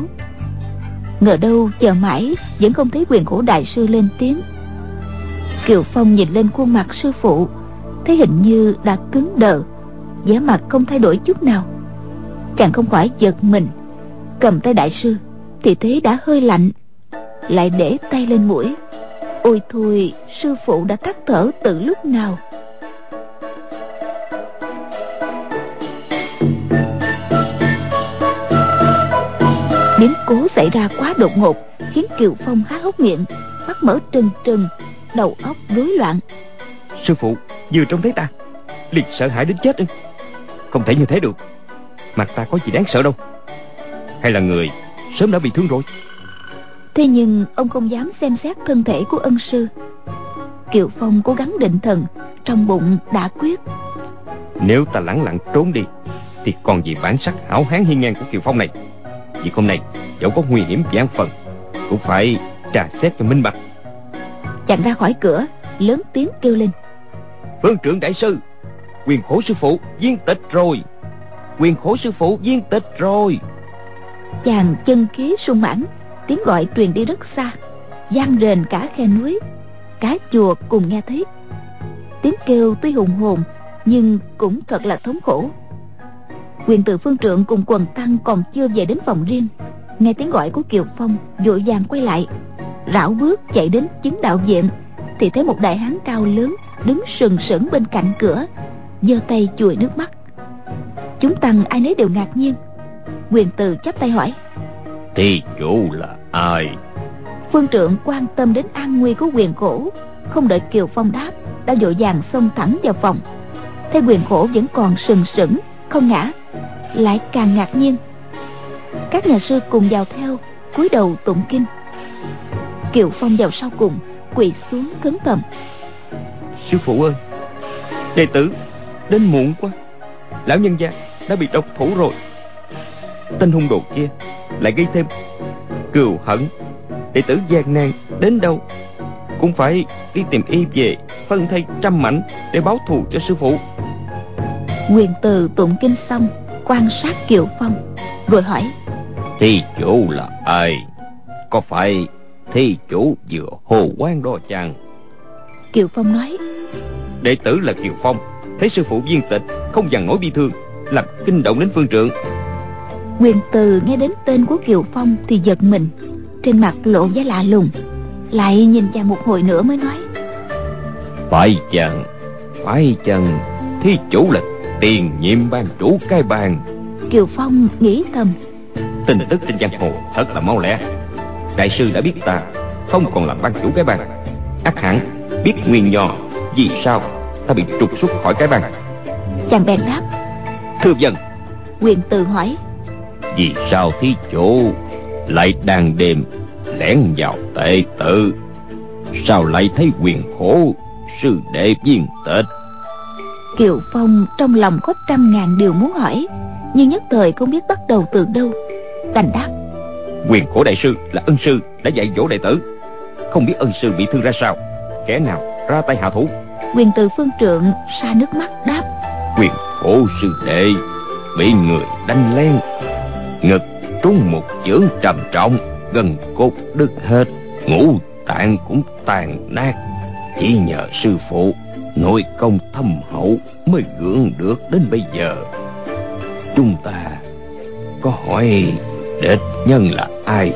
Ngờ đâu chờ mãi vẫn không thấy Huyền Khổ đại sư lên tiếng. Kiều Phong nhìn lên khuôn mặt sư phụ, thấy hình như đã cứng đờ, vẻ mặt không thay đổi chút nào. Chàng không khỏi giật mình, cầm tay đại sư thì thấy đã hơi lạnh, lại để tay lên mũi. Ôi thôi, sư phụ đã tắt thở từ lúc nào? Biến cố xảy ra quá đột ngột khiến Kiều Phong há hốc miệng, mắt mở trừng trừng, đầu óc rối loạn. Sư phụ vừa trông thấy ta liền sợ hãi đến chết. Không thể như thế được, mặt ta có gì đáng sợ đâu, hay là người sớm đã bị thương rồi. Thế nhưng ông không dám xem xét thân thể của ân sư. Kiều Phong cố gắng định thần, trong bụng đã quyết: Nếu ta lẳng lặng trốn đi thì còn gì bản sắc hảo hán hiên ngang của Kiều Phong này. Việc hôm nay dẫu có nguy hiểm vạn phần cũng phải trà xét cho minh bạch. Chàng ra khỏi cửa, lớn tiếng kêu lên: Phương trưởng đại sư, Huyền Khổ sư phụ viên tịch rồi, Huyền Khổ sư phụ viên tịch rồi. Chàng chân khí sung mãn, tiếng gọi truyền đi rất xa, vang rền cả khe núi, cả chùa cùng nghe thấy. Tiếng kêu tuy hùng hồn nhưng cũng thật là thống khổ. Huyền Từ phương trưởng cùng quần tăng còn chưa về đến phòng riêng, nghe tiếng gọi của Kiều Phong vội vàng quay lại, rảo bước chạy đến chứng đạo viện thì thấy một đại hán cao lớn đứng sừng sững bên cạnh cửa, giơ tay chùi nước mắt. Chúng tăng ai nấy đều ngạc nhiên. Huyền Từ chắp tay hỏi: Thì chủ là ai? Phương trưởng quan tâm đến an nguy của Huyền Khổ, không đợi Kiều Phong đáp đã vội vàng xông thẳng vào phòng. Thấy Huyền Khổ vẫn còn sừng sững không ngã, lại càng ngạc nhiên. Các nhà sư cùng vào theo, cúi đầu tụng kinh. Kiều Phong vào sau cùng, quỳ xuống khấn tầm: Sư phụ ơi, đệ tử đến muộn quá, lão nhân gia đã bị độc thủ rồi. Tên hung đồ kia lại gây thêm cừu hận, đệ tử gian nan đến đâu cũng phải đi tìm y về phân thay trăm mảnh để báo thù cho sư phụ. Huyền Từ tụng kinh xong quan sát Kiều Phong rồi hỏi: Thi chủ là ai? Có phải thi chủ vừa hồ quang đó chăng? Kiều Phong nói: Đệ tử là Kiều Phong, thấy sư phụ viên tịch không dằn nổi bi thương, làm kinh động đến phương trượng. Huyền Từ nghe đến tên của Kiều Phong thì giật mình, trên mặt lộ vẻ lạ lùng, lại nhìn chàng một hồi nữa mới nói: Phải chăng thi chủ là tiền nhiệm ban chủ Cái Bang? Kiều Phong nghĩ thầm: Tin tức trên giang hồ thật là mau lẹ. Đại sư đã biết ta không còn làm ban chủ Cái Bang, ắt hẳn biết nguyên do vì sao ta bị trục xuất khỏi Cái Bang. Chàng bèn đáp: Thưa dân. Huyền Từ hỏi: Vì sao thí chủ lại đang đêm lẻn vào tệ tự? Sao lại thấy Huyền Khổ sư đệ viên tịch? Kiều Phong trong lòng có trăm ngàn điều muốn hỏi, nhưng nhất thời không biết bắt đầu từ đâu, đành đáp: Huyền Khổ đại sư là ân sư đã dạy dỗ đệ tử, không biết ân sư bị thương ra sao, kẻ nào ra tay hạ thủ? Huyền Từ phương trượng sa nước mắt đáp: Huyền Khổ sư đệ bị người đánh len, ngực trúng một chưởng trầm trọng, gần cốt đứt hết, ngũ tạng cũng tàn nát, chỉ nhờ sư phụ nội công thâm hậu mới gượng được đến bây giờ. chúng ta có hỏi địch nhân là ai,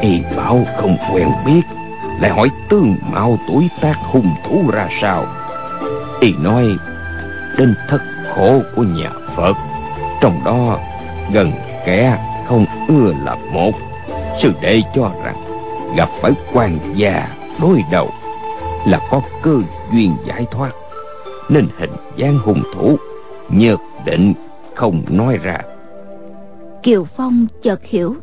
y bảo không quen biết, lại hỏi tương mạo tuổi tác hung thủ ra sao. Y nói đến thất khổ của nhà Phật, trong đó gần kẻ không ưa là một. Sư đệ cho rằng gặp phải quan gia đối đầu là có cơ duyên giải thoát, nên hình dáng hung thủ nhất định không nói ra. Kiều Phong chợt hiểu,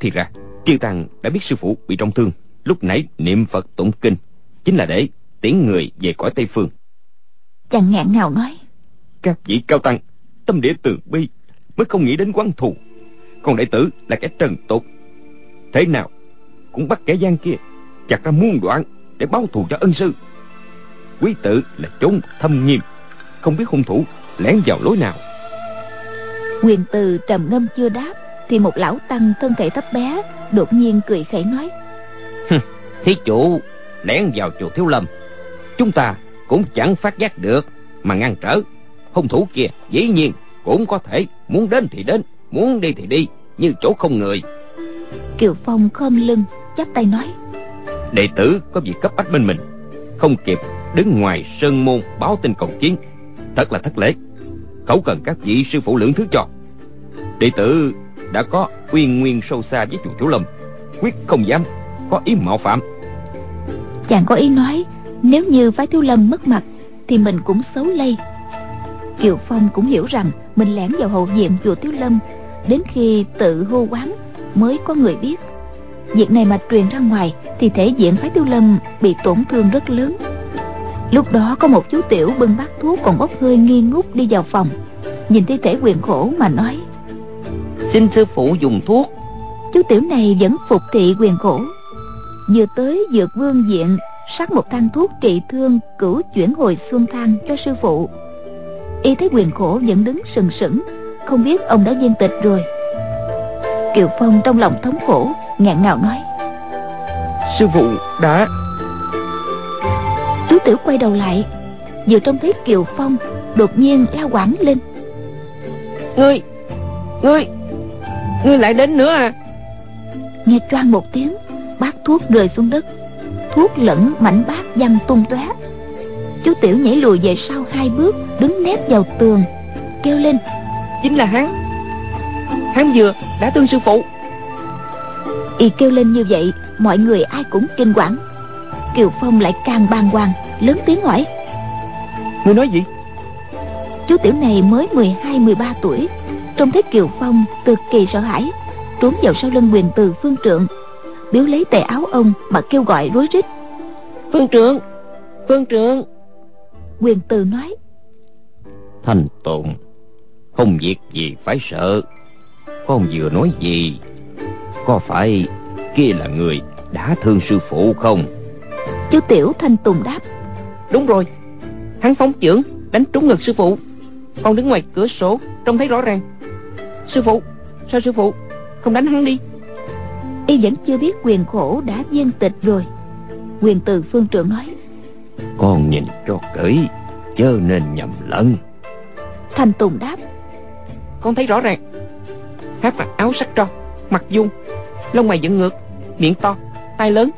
thì ra Kiều Tăng đã biết sư phụ bị trọng thương, lúc nãy niệm Phật tụng kinh chính là để tiễn người về cõi Tây Phương. Chàng ngạn ngào nói, các vị cao tăng tâm địa từ bi, mới không nghĩ đến oán thù, còn đệ tử là kẻ trần tục, thế nào cũng bắt kẻ gian kia, chặt ra muôn đoạn để báo thù cho ân sư. Quý tử là trốn thâm nghiêm, không biết hung thủ lén vào lối nào. Huyền Từ trầm ngâm chưa đáp, thì một lão tăng thân thể thấp bé đột nhiên cười khẩy nói, thí chủ lén vào chùa Thiếu Lâm, chúng ta cũng chẳng phát giác được mà ngăn trở. Hung thủ kia dĩ nhiên cũng có thể muốn đến thì đến, muốn đi thì đi, như chỗ không người. Kiều Phong khom lưng chắp tay nói, đệ tử có việc cấp bách bên mình, không kịp đứng ngoài sơn môn báo tin cầu chiến, thật là thất lễ, khẩu cần các vị sư phụ lượng thứ cho. Đệ tử đã có uyên nguyên sâu xa với chùa Thiếu Lâm, quyết không dám có ý mạo phạm. Chàng có ý nói nếu như phái Thiếu Lâm mất mặt thì mình cũng xấu lây. Kiều Phong cũng hiểu rằng mình lẻn vào hậu viện chùa Thiếu Lâm, đến khi tự hô quán mới có người biết. Việc này mà truyền ra ngoài thì thể diện phái Thiếu Lâm bị tổn thương rất lớn. Lúc đó có một chú tiểu bưng bát thuốc còn bốc hơi nghi ngút đi vào phòng, nhìn thi thể Huyền Khổ mà nói, xin sư phụ dùng thuốc. Chú tiểu này vẫn phục thị Huyền Khổ, vừa tới dược vương diện sắc một thang thuốc trị thương cửu chuyển hồi xuân thang cho sư phụ. Y thấy Huyền Khổ vẫn đứng sừng sững, không biết ông đã viên tịch rồi. Kiều Phong trong lòng thống khổ, ngạn ngào nói, sư phụ đã... Chú tiểu quay đầu lại, vừa trông thấy Kiều Phong, đột nhiên la quảng lên, Ngươi lại đến nữa à? Nghe choang một tiếng, bát thuốc rơi xuống đất, thuốc lẫn mảnh bát văng tung tóe. Chú tiểu nhảy lùi về sau hai bước, đứng nép vào tường, kêu lên, chính là hắn, hắn vừa đã thương sư phụ. Y kêu lên như vậy, mọi người ai cũng kinh quản. Kiều Phong lại càng bàng hoàng, lớn tiếng hỏi, ngươi nói gì? Chú tiểu này mới 12-13 tuổi, trông thấy Kiều Phong cực kỳ sợ hãi, trốn vào sau lưng Huyền Từ phương trượng, biếu lấy tay áo ông mà kêu gọi rối rít, phương trượng, phương trượng. Huyền Từ nói, Thanh Tùng, không việc gì phải sợ, con vừa nói gì? Có phải kia là người đã thương sư phụ không? Chú tiểu Thanh Tùng đáp, đúng rồi, hắn phóng chưởng đánh trúng ngực sư phụ, con đứng ngoài cửa sổ trông thấy rõ ràng. Sư phụ, sao sư phụ không đánh hắn đi? Y vẫn chưa biết Huyền Khổ đã viên tịch rồi. Huyền Từ phương trưởng nói, con nhìn cho kỹ, chớ nên nhầm lẫn. Thanh Tùng đáp, con thấy rõ ràng, hắn mặc áo sắc tro, mặt vuông, lông mày dựng ngược, miệng to, tai lớn,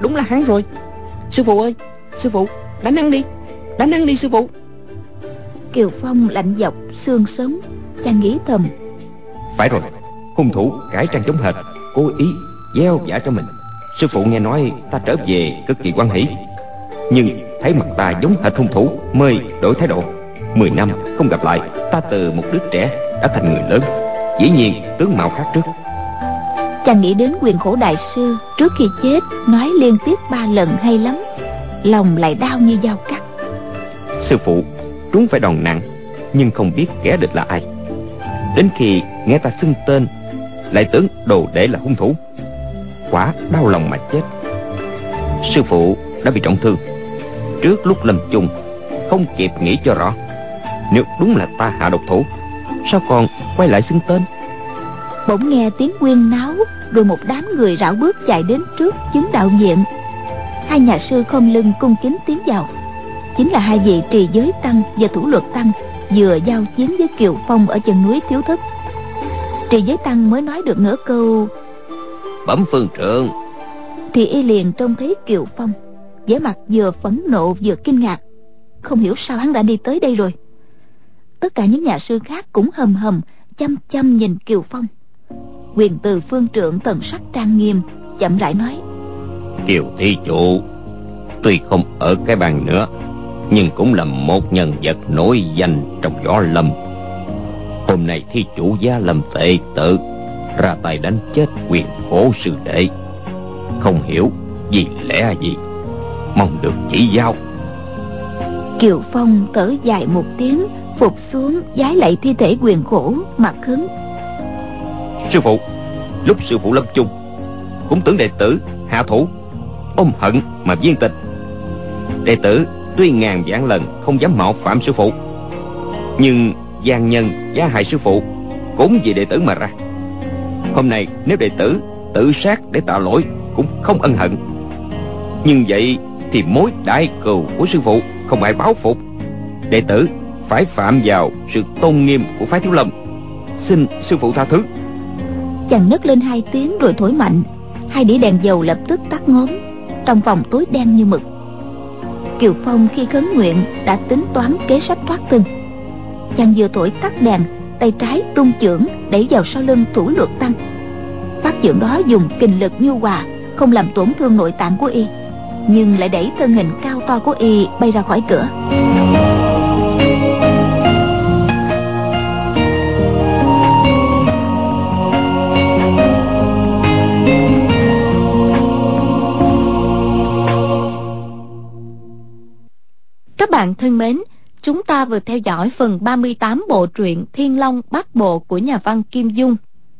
đúng là hắn rồi. Sư phụ ơi, sư phụ, đánh hắn đi, đánh hắn đi sư phụ. Kiều Phong lạnh dọc xương sống, chàng nghĩ thầm, phải rồi, hung thủ cải trang giống hệt, cố ý gieo giả cho mình. Sư phụ nghe nói ta trở về cực kỳ hoan hỉ, nhưng thấy mặt ta giống hệt hung thủ mới đổi thái độ. 10 năm không gặp lại, ta từ một đứa trẻ đã thành người lớn, dĩ nhiên tướng mạo khác trước. Chàng nghĩ đến Huyền Khổ đại sư trước khi chết nói liên tiếp 3 lần hay lắm, lòng lại đau như dao cắt. Sư phụ trúng phải đòn nặng, nhưng không biết kẻ địch là ai, đến khi nghe ta xưng tên lại tưởng đồ đệ là hung thủ, quả đau lòng mà chết. Sư phụ đã bị trọng thương, trước lúc lâm chung không kịp nghĩ cho rõ, nếu đúng là ta hạ độc thủ, sao còn quay lại xưng tên? Bỗng nghe tiếng quyên náo, rồi một đám người rảo bước chạy đến trước chứng đạo viện. Hai nhà sư khom lưng cung kính tiến vào, chính là hai vị Trì Giới Tăng và Thủ Luật Tăng vừa giao chiến với Kiều Phong ở chân núi Thiếu Thất. Trì Giới Tăng mới nói được nửa câu bẩm phương trưởng, thì y liền trông thấy Kiều Phong, vẻ mặt vừa phẫn nộ vừa kinh ngạc. Không hiểu sao hắn đã đi tới đây rồi. Tất cả những nhà sư khác cũng hầm hầm chăm chăm nhìn Kiều Phong. Huyền Từ phương trưởng thần sắc trang nghiêm, chậm rãi nói: Kiều thí chủ tuy không ở cái bàn nữa, nhưng cũng là một nhân vật nổi danh trong võ lâm. Hôm nay thí chủ giá lâm tệ tự, ra tay đánh chết Huyền Khổ sư đệ, không hiểu vì lẽ gì, mong được chỉ giáo. Kiều Phong thở dài một tiếng, phục xuống vái lạy thi thể Huyền Khổ, mặt hứng: Sư phụ, lúc sư phụ lâm chung cũng tưởng đệ tử hạ thủ ôm hận mà viên tịch. Đệ tử tuy ngàn vạn lần không dám mạo phạm sư phụ, nhưng gian nhân giá hại sư phụ cũng vì đệ tử mà ra. Hôm nay nếu đệ tử tự sát để tạ lỗi cũng không ân hận, nhưng vậy thì mối đại cừu của sư phụ không ai báo phục, đệ tử phải phạm vào sự tôn nghiêm của phái Thiếu Lâm, xin sư phụ tha thứ. Chàng nấc lên hai tiếng rồi thổi mạnh, hai đĩa đèn dầu lập tức tắt ngóm, trong phòng tối đen như mực. Kiều Phong khi khấn nguyện đã tính toán kế sách thoát thân. Chàng vừa thổi tắt đèn, tay trái tung chưởng đẩy vào sau lưng Thủ Luật Tăng. Phát chưởng đó dùng kình lực nhu hòa, không làm tổn thương nội tạng của y, nhưng lại đẩy thân hình cao to của y bay ra khỏi cửa. Các bạn thân mến, chúng ta vừa theo dõi phần 38 bộ truyện Thiên Long Bát Bộ của nhà văn Kim Dung.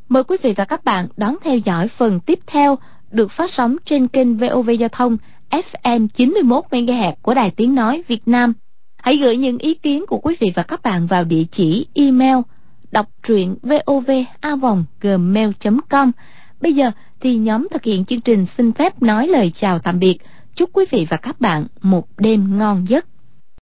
Mời quý vị và các bạn đón theo dõi phần tiếp theo được phát sóng trên kênh VOV Giao thông FM 91MHz của Đài Tiếng Nói Việt Nam. Hãy gửi những ý kiến của quý vị và các bạn vào địa chỉ email đọc truyện vovavong@gmail.com. Bây giờ thì nhóm thực hiện chương trình xin phép nói lời chào tạm biệt. Chúc quý vị và các bạn một đêm ngon giấc.